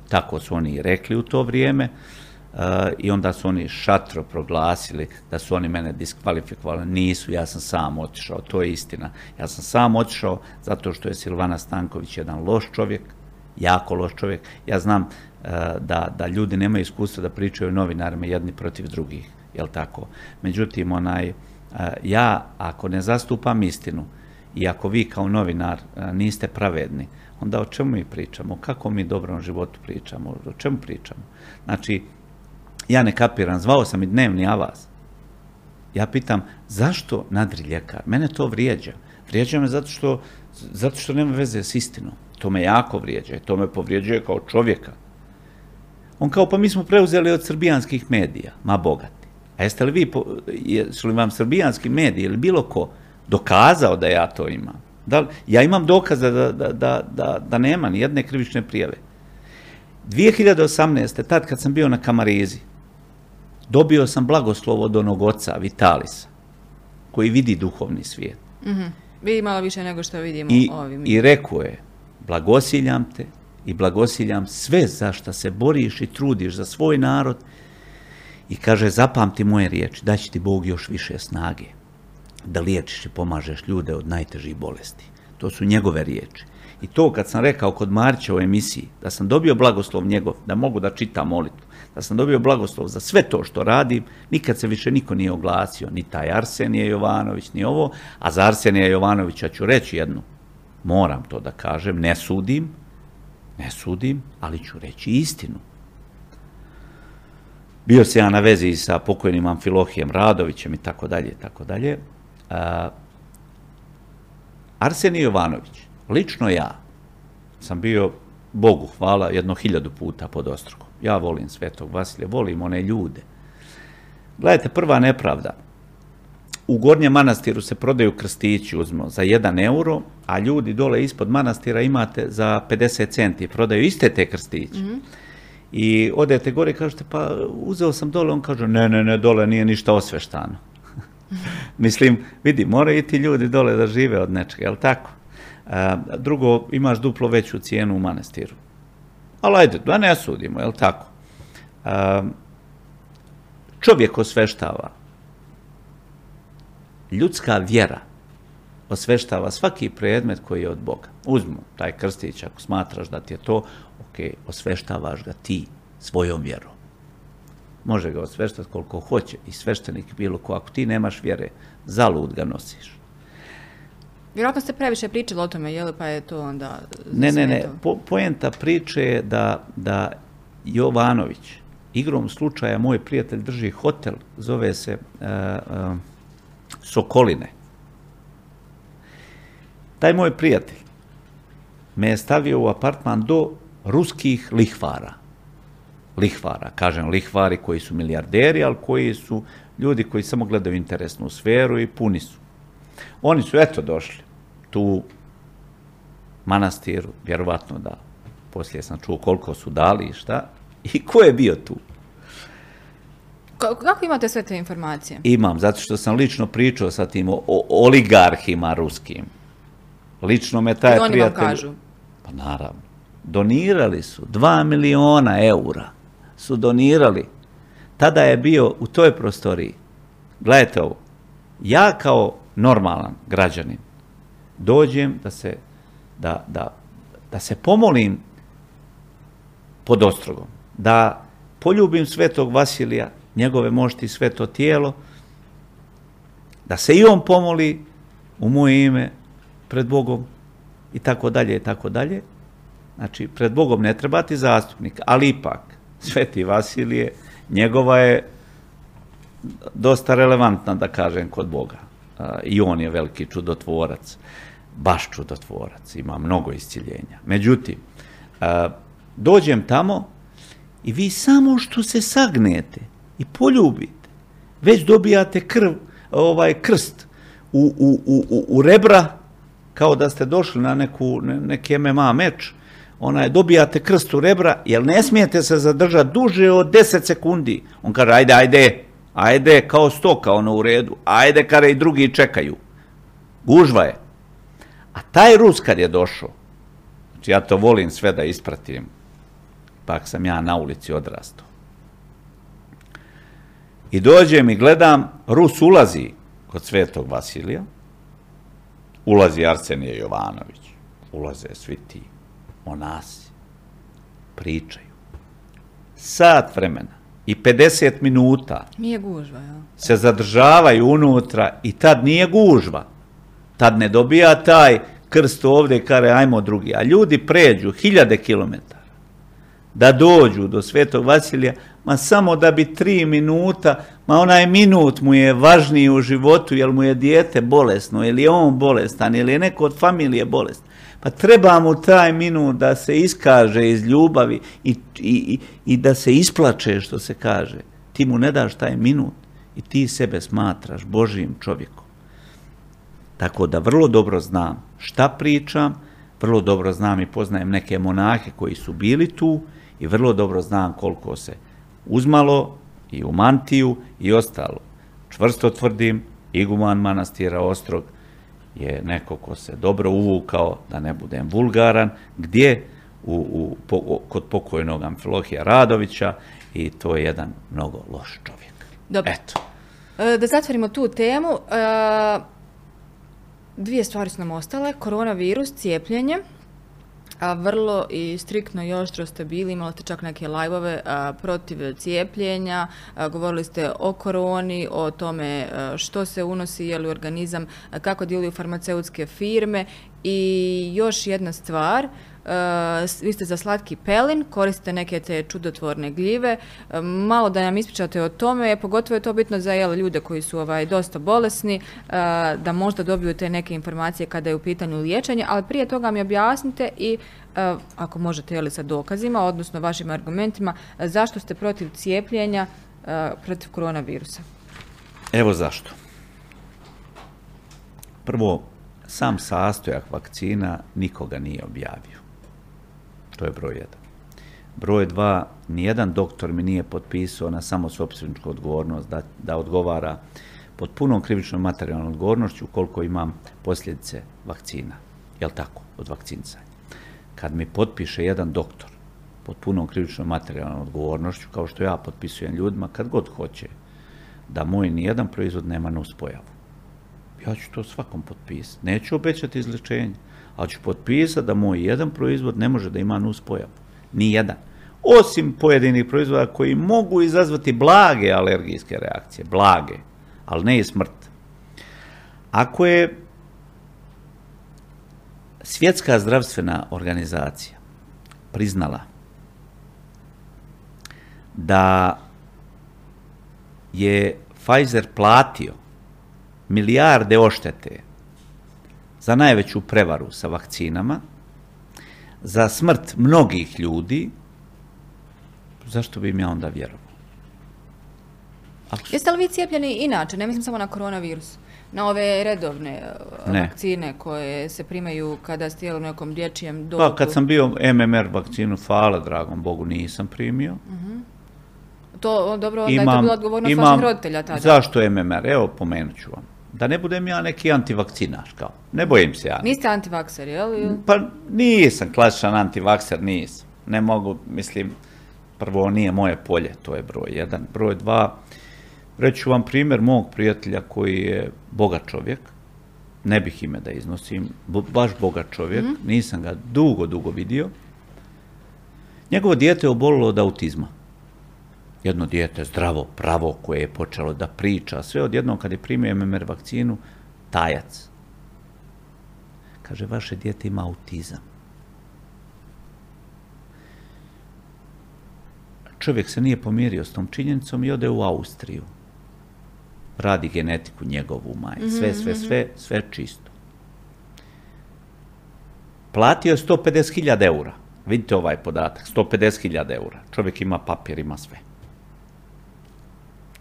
Tako su oni rekli u to vrijeme. I onda su oni šatro proglasili da su oni mene diskvalifikovali. Nisu, ja sam sam otišao, to je istina. Ja sam sam otišao zato što je Silvana Stanković jedan loš čovjek, jako loš čovjek. Ja znam da ljudi nemaju iskustva da pričaju novinarima jedni protiv drugih, jel tako? Međutim, onaj, ja ako ne zastupam istinu i ako vi kao novinar niste pravedni, onda o čemu mi pričamo? O kakvom mi dobrom životu pričamo? O čemu pričamo? Znači, ja ne kapiram, zvao sam i dnevni avaz. Ja pitam, zašto nadriljekar? Mene to vrijeđa. Vrijeđa me zato što, zato što nema veze s istinom. To me jako vrijeđa, to me povrijeđuje kao čovjeka. On kao, pa mi smo preuzeli od srbijanskih medija, ma bogati. A jeste li vi, jesu li vam srbijanski mediji ili bilo ko dokazao da ja to imam? Ja imam dokaza da, da, da, da, da nema ni jedne krivične prijave. dvije hiljade osamnaeste. tad kad sam bio na Kamarizi, dobio sam blagoslov od onog oca Vitalisa, koji vidi duhovni svijet. Vidi malo više nego što vidimo ovim. I rekao je, blagosiljam te i blagosiljam sve za što se boriš i trudiš za svoj narod. I kaže, zapamti moje riječi, daći ti Bog još više snage da liječiš i pomažeš ljude od najtežih bolesti. To su njegove riječi. I to kad sam rekao kod Marića u emisiji, da sam dobio blagoslov njegov, da mogu da čitam molitvu, da sam dobio blagoslov za sve to što radim, nikad se više niko nije oglasio, ni taj Arsenije Jovanović, ni ovo, a za Arsenija Jovanovića ću reći jednu, moram to da kažem, ne sudim, ne sudim, ali ću reći istinu. Bio se ja na vezi sa pokojnim Amfilohijem Radovićem i tako dalje, i tako dalje. Arsenije Jovanović, lično ja sam bio, Bogu hvala, jedno hiljadu puta pod Ostrogom. Ja volim Svetog Vasilija, volim one ljude. Gledajte, prva nepravda. U Gornjem Manastiru se prodaju krstići, uzmo, za jedan euro, a ljudi dole ispod manastira imate za pedeset centi. Prodaju iste te krstiće. I odete gore i kažete, pa uzeo sam dole, on kaže, ne, ne, ne, dole nije ništa osveštano. Mislim, vidi, moraju i ti ljudi dole da žive od nečega, je li tako? Drugo, imaš duplo veću cijenu u manastiru. Ali ajde, da ne sudimo, je li tako? Čovjek osveštava. Ljudska vjera osveštava svaki predmet koji je od Boga. Uzmu taj krstić, ako smatraš da ti je to, ok, osveštavaš ga ti svojom vjerom. Može ga osveštati koliko hoće i sveštenik bilo ko. Ako ti nemaš vjere, zalud ga nosiš. Vjerojatno ste previše pričali o tome, je li, pa je to onda... Ne, ne, ne. Poenta priče je da Jovanović, igrom slučaja, moj prijatelj drži hotel, zove se Sokoline. Taj moj prijatelj me je stavio u apartman do ruskih lihvara. Lihvara, kažem lihvari koji su milijarderi, ali koji su ljudi koji samo gledaju interesnu sferu i puni su. Oni su eto došli tu manastiru, vjerovatno da poslije sam čuo koliko su dali i šta, i ko je bio tu. Kako imate sve te informacije? Imam, zato što sam lično pričao sa tim oligarhima ruskim. Lično me taj prijatelj... I oni vam kažu? Pa naravno. Donirali su, dva miliona eura su donirali. Tada je bio u toj prostoriji. Gledajte ovo, ja kao normalan građanin dođem da se, da, da, da se pomolim pod Ostrogom, da poljubim Svetog Vasilija, njegove mošti, sveto tijelo, da se i on pomoli u moje ime pred Bogom i tako dalje i tako dalje. Znači, pred Bogom ne treba ti zastupnik, ali ipak Sveti Vasilije, njegova je dosta relevantna, da kažem, kod Boga. I on je veliki čudotvorac, baš čudotvorac, ima mnogo isciljenja. Međutim, dođem tamo i vi samo što se sagnete i poljubite, već dobijate krst u rebra kao da ste došli na neku, neki M M A meč, onaj, dobijate krst u rebra, jer ne smijete se zadržati duže od deset sekundi. On kaže, ajde, ajde, ajde, kao stoka, ono u redu, ajde, kada i drugi čekaju. Gužva je. A taj Rus kad je došao, znači ja to volim sve da ispratim, pak sam ja na ulici odrastao. I dođem i gledam, Rus ulazi kod Svetog Vasilija, ulazi Arsenije Jovanović, ulaze svi ti monasi, pričaju. Sat vremena i pedeset minuta nije gužva, ja. Se zadržavaju unutra i tad nije gužva. Tad ne dobija taj krst ovdje i kare ajmo drugi. A ljudi pređu hiljade kilometara da dođu do Svetog Vasilija, ma samo da bi tri minuta, ma onaj minut mu je važniji u životu, jer mu je dijete bolesno, ili je on bolestan, ili je neko od familije bolestan. Pa treba mu taj minut da se iskaže iz ljubavi i, i, i da se isplače, što se kaže. Ti mu ne daš taj minut i ti sebe smatraš Božijim čovjekom. Tako da vrlo dobro znam šta pričam, vrlo dobro znam i poznajem neke monahe koji su bili tu i vrlo dobro znam koliko se uzmalo i u mantiju i ostalo. Čvrsto tvrdim, iguman manastira Ostrog je neko ko se dobro uvukao, da ne budem vulgaran, gdje u, u, po, kod pokojnog Amfilohija Radovića, i to je jedan mnogo loš čovjek. Dobro. Eto. E, da zatvorimo tu temu. E, dvije stvari su nam ostale. Koronavirus, cijepljenje. A vrlo i striktno i oštro ste bili, imali ste čak neke live-ove a, protiv cijepljenja, a, govorili ste o koroni, o tome a, što se unosi, je li organizam, a, kako djeluju farmaceutske firme. I još jedna stvar, a, vi ste za slatki pelin, koristite neke te čudotvorne gljive, a, malo da nam ispričate o tome, pogotovo je to bitno za jel, ljude koji su ovaj, dosta bolesni, a, da možda dobiju te neke informacije kada je u pitanju liječenje, ali prije toga mi objasnite i a, ako možete jel, sa dokazima, odnosno vašim argumentima, a, zašto ste protiv cijepljenja, a, protiv koronavirusa? Evo zašto. Prvo, sam sastojak vakcina nikoga nije objavio. To je broj jedan. Broj dva, nijedan doktor mi nije potpisao na samosopstveničku odgovornost da, da odgovara pod punom krivičnom materijalnom odgovornošću koliko imam posljedice vakcina. Jel tako? Od vakcinisanja. Kad mi potpiše jedan doktor pod punom krivičnom materijalnom odgovornošću, kao što ja potpisujem ljudima kad god hoće, da moj nijedan proizvod nema nuspojavu, ja ću to svakom potpisati. Neću obećati izlječenje, ali ću potpisati da moj jedan proizvod ne može da ima nuspojavu. Nijedan. Osim pojedinih proizvoda koji mogu izazvati blage alergijske reakcije. Blage, ali ne i smrt. Ako je Svjetska zdravstvena organizacija priznala da je Pfizer platio milijarde oštete za najveću prevaru sa vakcinama, za smrt mnogih ljudi, zašto bi im ja onda vjerovao? Ako... Jeste li vi cijepljeni inače? Ne mislim samo na koronavirus. Na ove redovne ne. vakcine koje se primaju kada ste jeli u nekom dječijem dobu? Pa kad sam bio M M R vakcinu, hvala dragom Bogu, nisam primio. Uh-huh. To dobro, onda imam, je to bila odgovornost imam, vaših roditelja tada. Zašto M M R? Evo, pomenut ću vam. Da ne budem ja neki antivakcinaš, kao. Ne bojim se ja. Niste antivakser, jel? Pa nisam klasičan antivakser, nisam. Ne mogu, mislim, prvo nije moje polje, to je broj jedan. Broj dva, reću vam primjer mog prijatelja koji je bogat čovjek, ne bih ime da iznosim, baš bogat čovjek, mm. nisam ga dugo, dugo vidio. Njegovo dijete je obolilo od autizma. Jedno dijete zdravo, pravo, koje je počelo da priča, sve odjednom kad je primio M M R vakcinu, tajac. Kaže, vaše dijete ima autizam. Čovjek se nije pomirio s tom činjenicom i ode u Austriju. Radi genetiku njegovu majku, sve, sve, sve, sve čisto. Platio je sto pedeset hiljada eura. Vidite ovaj podatak, sto pedeset hiljada eura. Čovjek ima papir, ima sve.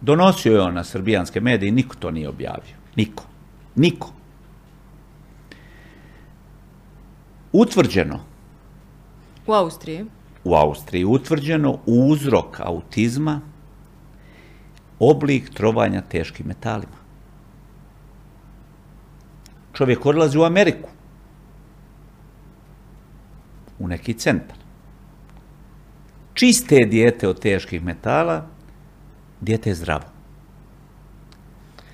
Donosio je on na srbijanske medije i niko to nije objavio. Niko. Niko. utvrđeno u Austriji u Austriji utvrđeno uzrok autizma, oblik trovanja teškim metalima. Čovjek odlazi u Ameriku, u neki centar. Čiste je dijete od teških metala, dijete je zdravo.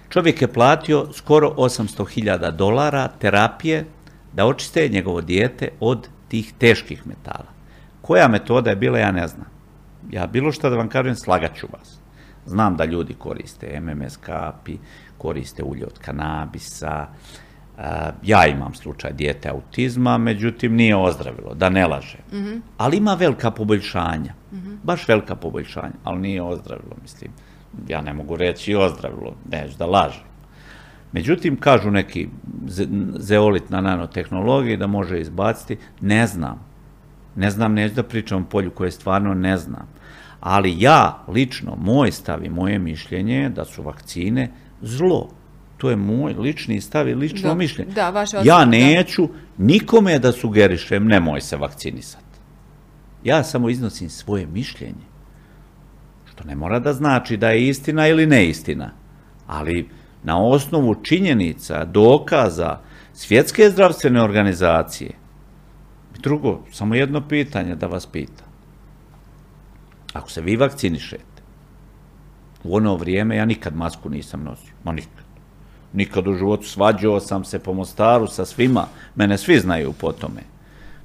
Čovjek je platio skoro osamsto hiljada dolara terapije da očiste njegovo dijete od tih teških metala. Koja metoda je bila, ja ne znam. Ja bilo što da vam kažem, slagaću vas. Znam da ljudi koriste M M S kapi, koriste ulje od kanabisa. Ja imam slučaj dijete autizma, međutim nije ozdravilo, da ne laže. Mm-hmm. Ali ima velika poboljšanja, mm-hmm. baš velika poboljšanja, ali nije ozdravilo, mislim. Ja ne mogu reći ozdravilo, neću da lažem. Međutim, kažu neki zeolit na nanotehnologiji da može izbaciti, ne znam. Ne znam, neću da pričam o polju koje stvarno ne znam. Ali ja, lično, moj stav i moje mišljenje je da su vakcine zlo. To je moj lični stav i lično da, mišljenje. Da, vaša ja neću nikome da sugerišem, nemoj se vakcinisati. Ja samo iznosim svoje mišljenje. Što ne mora da znači da je istina ili neistina. Ali na osnovu činjenica, dokaza Svjetske zdravstvene organizacije. Drugo, samo jedno pitanje da vas pita. Ako se vi vakcinišete, u ono vrijeme ja nikad masku nisam nosio. Ma nikad. Nikad u životu, svađao sam se po Mostaru sa svima. Mene svi znaju po tome.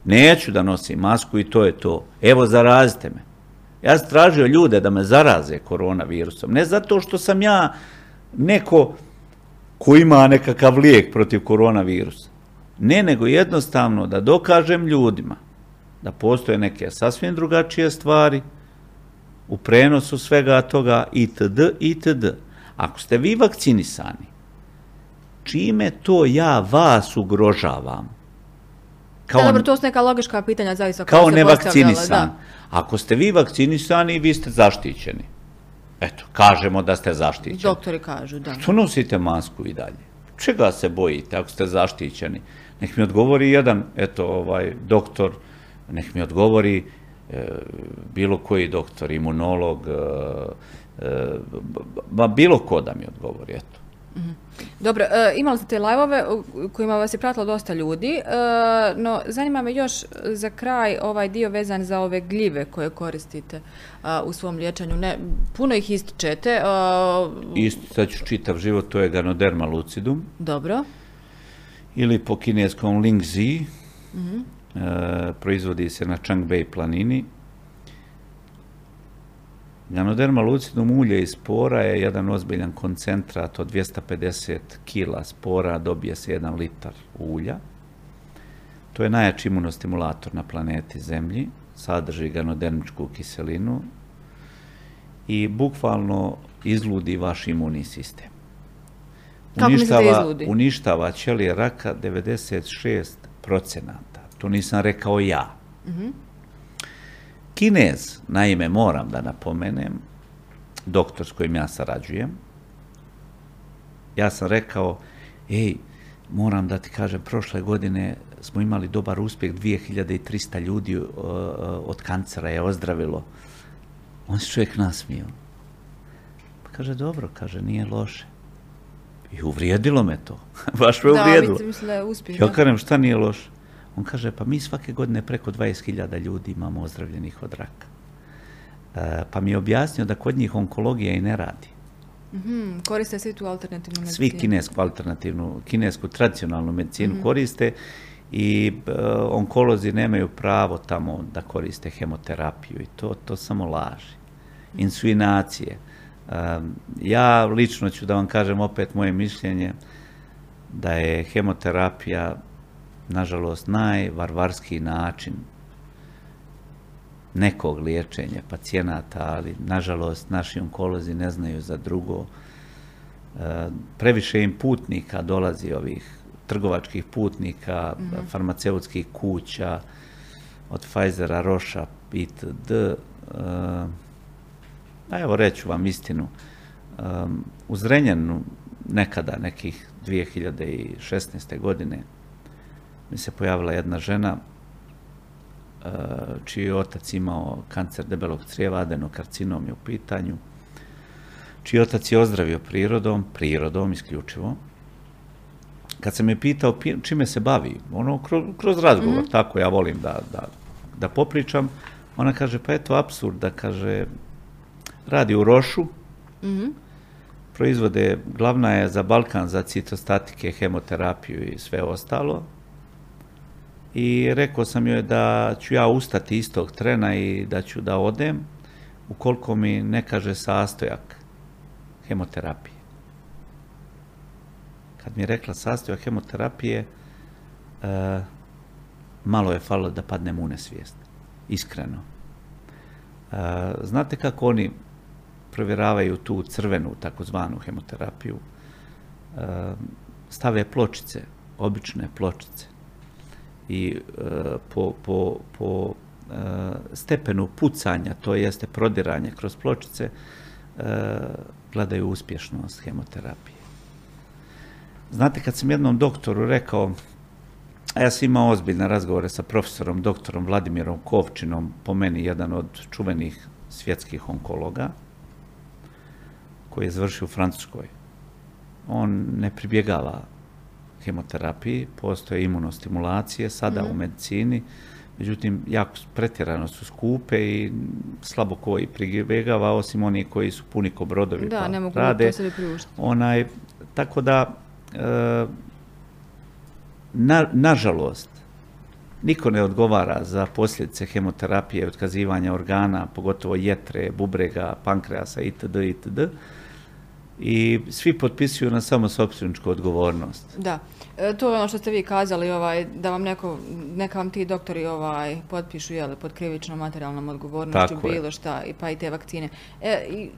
Neću da nosim masku i to je to. Evo, zarazite me. Ja sam tražio ljude da me zaraze koronavirusom. Ne zato što sam ja neko ko ima nekakav lijek protiv koronavirusa. Ne, nego jednostavno da dokažem ljudima da postoje neke sasvim drugačije stvari u prenosu svega toga itd. itd. Ako ste vi vakcinisani, čime to ja vas ugrožavam? Kao, da, dobro, to su neka logička pitanja zaista. Kao nevakcinisan. Ako ste vi vakcinisani, vi ste zaštićeni. Eto, kažemo da ste zaštićeni. Doktori kažu, da. Što nosite masku i dalje? Čega se bojite ako ste zaštićeni? Nek mi odgovori jedan, eto, ovaj, doktor, nek mi odgovori e, bilo koji doktor, imunolog, e, e, bilo ko da mi odgovori, eto. Dobro, imali ste te live-ove kojima vas je pratilo dosta ljudi, no zanima me još za kraj ovaj dio vezan za ove gljive koje koristite u svom liječenju. Ne, puno ih ističete. Ističu čitav život, to je Ganoderma lucidum. Dobro. Ili po kineskom Lingzi, uh-huh. e, proizvodi se na Changbei planini. Ganoderma lucidum, ulje iz spora, je jedan ozbiljan koncentrat od dvjesto pedeset kila spora, dobije se jedan litar ulja. To je najjači imunostimulator na planeti Zemlji, sadrži ganodermičku kiselinu i bukvalno izludi vaš imunni sistem. Uništava, uništava ćelije raka devedeset šest posto. To nisam rekao ja. Mhm. Kinez, naime, moram da napomenem, doktor s kojim ja sarađujem, ja sam rekao, ej, moram da ti kažem, prošle godine smo imali dobar uspjeh, dvije hiljade tristo ljudi uh, od kancera je ozdravilo. On se čovjek nasmio. Pa kaže, dobro, kaže, nije loše. I uvrijedilo me to. Baš me da, uvrijedilo. Da, mislim da je uspjeh. Ja kažem, šta nije loše? On kaže, pa mi svake godine preko dvadeset hiljada ljudi imamo ozdravljenih od raka. E, pa mi je objasnio da kod njih onkologija i ne radi. Mm-hmm, koriste svi tu alternativnu medicinu. Svi kinesku alternativnu, kinesku tradicionalnu medicinu mm-hmm. koriste i e, onkolozi nemaju pravo tamo da koriste hemoterapiju i to, to samo laži. Insuinacije. E, ja lično ću da vam kažem opet moje mišljenje da je hemoterapija nažalost najvarvarski način nekog liječenja pacijenata, ali nažalost naši onkolozi ne znaju za drugo. E, previše im putnika dolazi, ovih trgovačkih putnika, mm-hmm. farmaceutskih kuća, od Pfizera, Roša, itd. E, a evo reću vam istinu, e, u Zrenjaninu nekada nekih dvije hiljade šesnaeste godine mi se pojavila jedna žena čiji je otac imao kancer debelog crijeva, adenokarcinom je u pitanju, čiji otac je ozdravio prirodom, prirodom isključivo. Kad sam je pitao čime se bavi, ono kroz razgovor, mm-hmm. tako ja volim da, da, da popričam, ona kaže, pa eto apsurd, da kaže, radi u Rošu, mm-hmm. proizvode, glavna je za Balkan, za citostatike, hemoterapiju i sve ostalo. I rekao sam joj da ću ja ustati istog trena i da ću da odem, ukoliko mi ne kaže sastojak hemoterapije. Kad mi je rekla sastojak hemoterapije, uh, malo je falilo da padnem u nesvijest, iskreno. Uh, znate kako oni provjeravaju tu crvenu, takozvanu hemoterapiju? Uh, stave pločice, obične pločice. I uh, po, po, po uh, stepenu pucanja, to jeste prodiranje kroz pločice, uh, gledaju uspješnost hemoterapije. Znate, kad sam jednom doktoru rekao, a ja sam imao ozbiljne razgovore sa profesorom, doktorom Vladimirom Kovčinom, po meni jedan od čuvenih svjetskih onkologa, koji je završio u Francuskoj. On ne pribjegava hemoterapiji, postoje imunostimulacije sada mm-hmm. u medicini, međutim, jako pretjerano su skupe i slabo koji pribjegava, osim oni koji su puni ko brodovi da, pa ne mogu rade. To se li priuštiti. Onaj, tako da, Na, nažalost, niko ne odgovara za posljedice hemoterapije, otkazivanja organa, pogotovo jetre, bubrega, pankreasa itd. itd. I svi potpisuju na samo sopstveničku odgovornost. Da, e, to je ono što ste vi kazali, ovaj, da vam neko, neka vam ti doktori ovaj, potpišu jel, pod krivičnom materijalnom odgovornošću bilo šta, pa i te vakcine. E, i,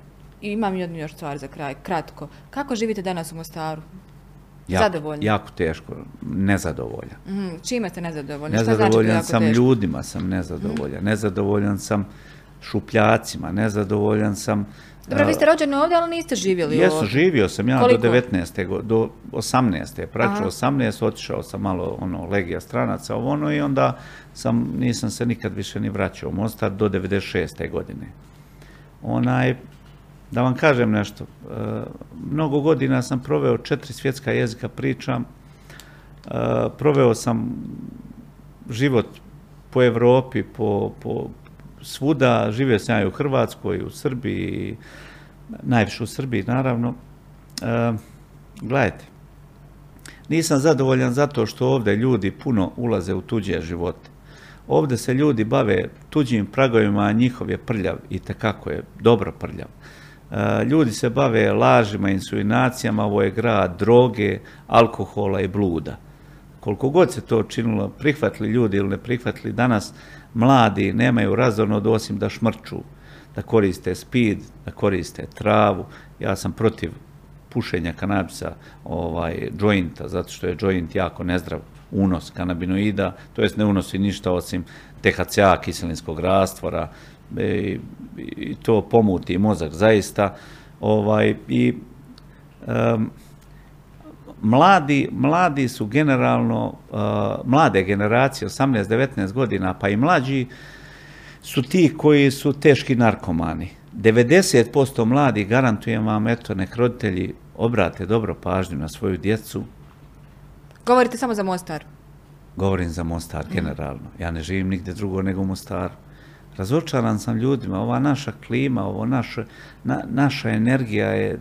i imam jednu još stvar za kraj, kratko. Kako živite danas u Mostaru? Jako, jako teško, nezadovoljan. Mm, čime ste nezadovoljan? Nezadovoljan sam teško? Ljudima, sam nezadovoljan. Mm. Nezadovoljan sam šupljacima, nezadovoljan sam... Dobro, vi ste rođeni ovdje, ali niste živjeli jesu, ovo? Živio sam ja koliko? Do devetnaeste do osamnaeste Praću osamnaeste, otišao sam malo, ono, legija stranaca, ovo ono, i onda sam, nisam se nikad više ni vraćao u Mostar do devedeset šeste godine. Onaj... Da vam kažem nešto, e, mnogo godina sam proveo, četiri svjetska jezika pričam, e, proveo sam život po Europi, po, po svuda, živio sam ja u Hrvatskoj, u Srbiji, najviše u Srbiji naravno. E, gledajte, nisam zadovoljan zato što ovdje ljudi puno ulaze u tuđe živote. Ovdje se ljudi bave tuđim pragovima, a njihov je prljav i itekako je dobro prljav. Ljudi se bave lažima, insinuacijama, ovo je grad droge, alkohola i bluda. Koliko god se to činilo, prihvatili ljudi ili ne prihvatili, danas mladi nemaju razorno od osim da šmrču, da koriste speed, da koriste travu. Ja sam protiv pušenja kanabisa, ovaj, jointa, zato što je joint jako nezdrav unos kanabinoida, to jest ne unosi ništa osim te ha ce a, kiselinskog rastvora, I, i to pomuti mozak zaista. Ovaj, i, um, mladi, mladi su generalno, uh, mlade generacije, osamnaest devetnaest godina, pa i mlađi, su ti koji su teški narkomani. devedeset posto mladi, garantujem vam, eto, nek roditelji obrate dobro pažnju na svoju djecu. Govorite samo za Mostar? Govorim za Mostar, generalno. Ja ne živim nigde drugo nego u Mostaru. Razočaran sam ljudima, ova naša klima, ovo naše, na, naša energija je,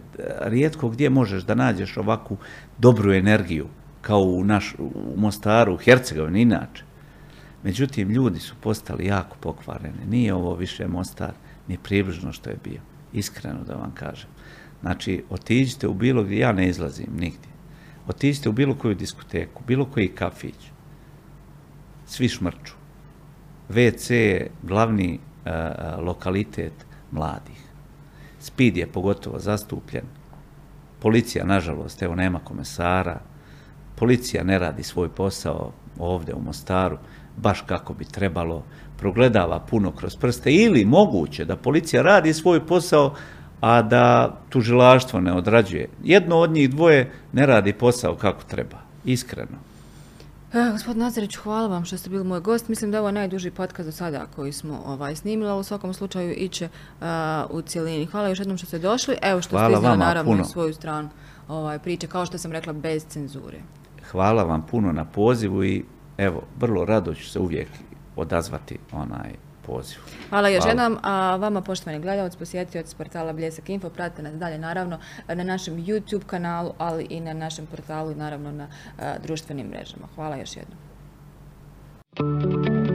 rijetko gdje možeš da nađeš ovakvu dobru energiju, kao u, naš, u Mostaru, u Hercegovini inače. Međutim, ljudi su postali jako pokvareni, nije ovo više Mostar, ni približno što je bio, iskreno da vam kažem. Znači, otiđite u bilo gdje, ja ne izlazim nigdje, otiđite u bilo koju diskoteku, bilo koji kafić, svi šmrču. ve ce je glavni e, lokalitet mladih. Speed je pogotovo zastupljen. Policija, nažalost, evo nema komesara. Policija ne radi svoj posao ovdje u Mostaru, baš kako bi trebalo. Progledava puno kroz prste ili moguće da policija radi svoj posao, a da tužilaštvo ne odrađuje. Jedno od njih dvoje ne radi posao kako treba, iskreno. Gospodin Azarić, hvala vam što ste bili moj gost. Mislim da je ovo najduži podcast do sada koji smo ovaj, snimili, ali u svakom slučaju iće uh, u cijelini. Hvala još jednom što ste došli. Evo što hvala ste iznali naravno puno. Svoju stranu ovaj, priče, kao što sam rekla, bez cenzure. Hvala vam puno na pozivu i evo, vrlo rado ću se uvijek odazvati onaj poziv. Hvala još jednom, a vama poštovani gledalci, posjetioci portala Bljesak Info, pratite nas dalje naravno na našem YouTube kanalu, ali i na našem portalu i naravno na a, društvenim mrežama. Hvala još jednom.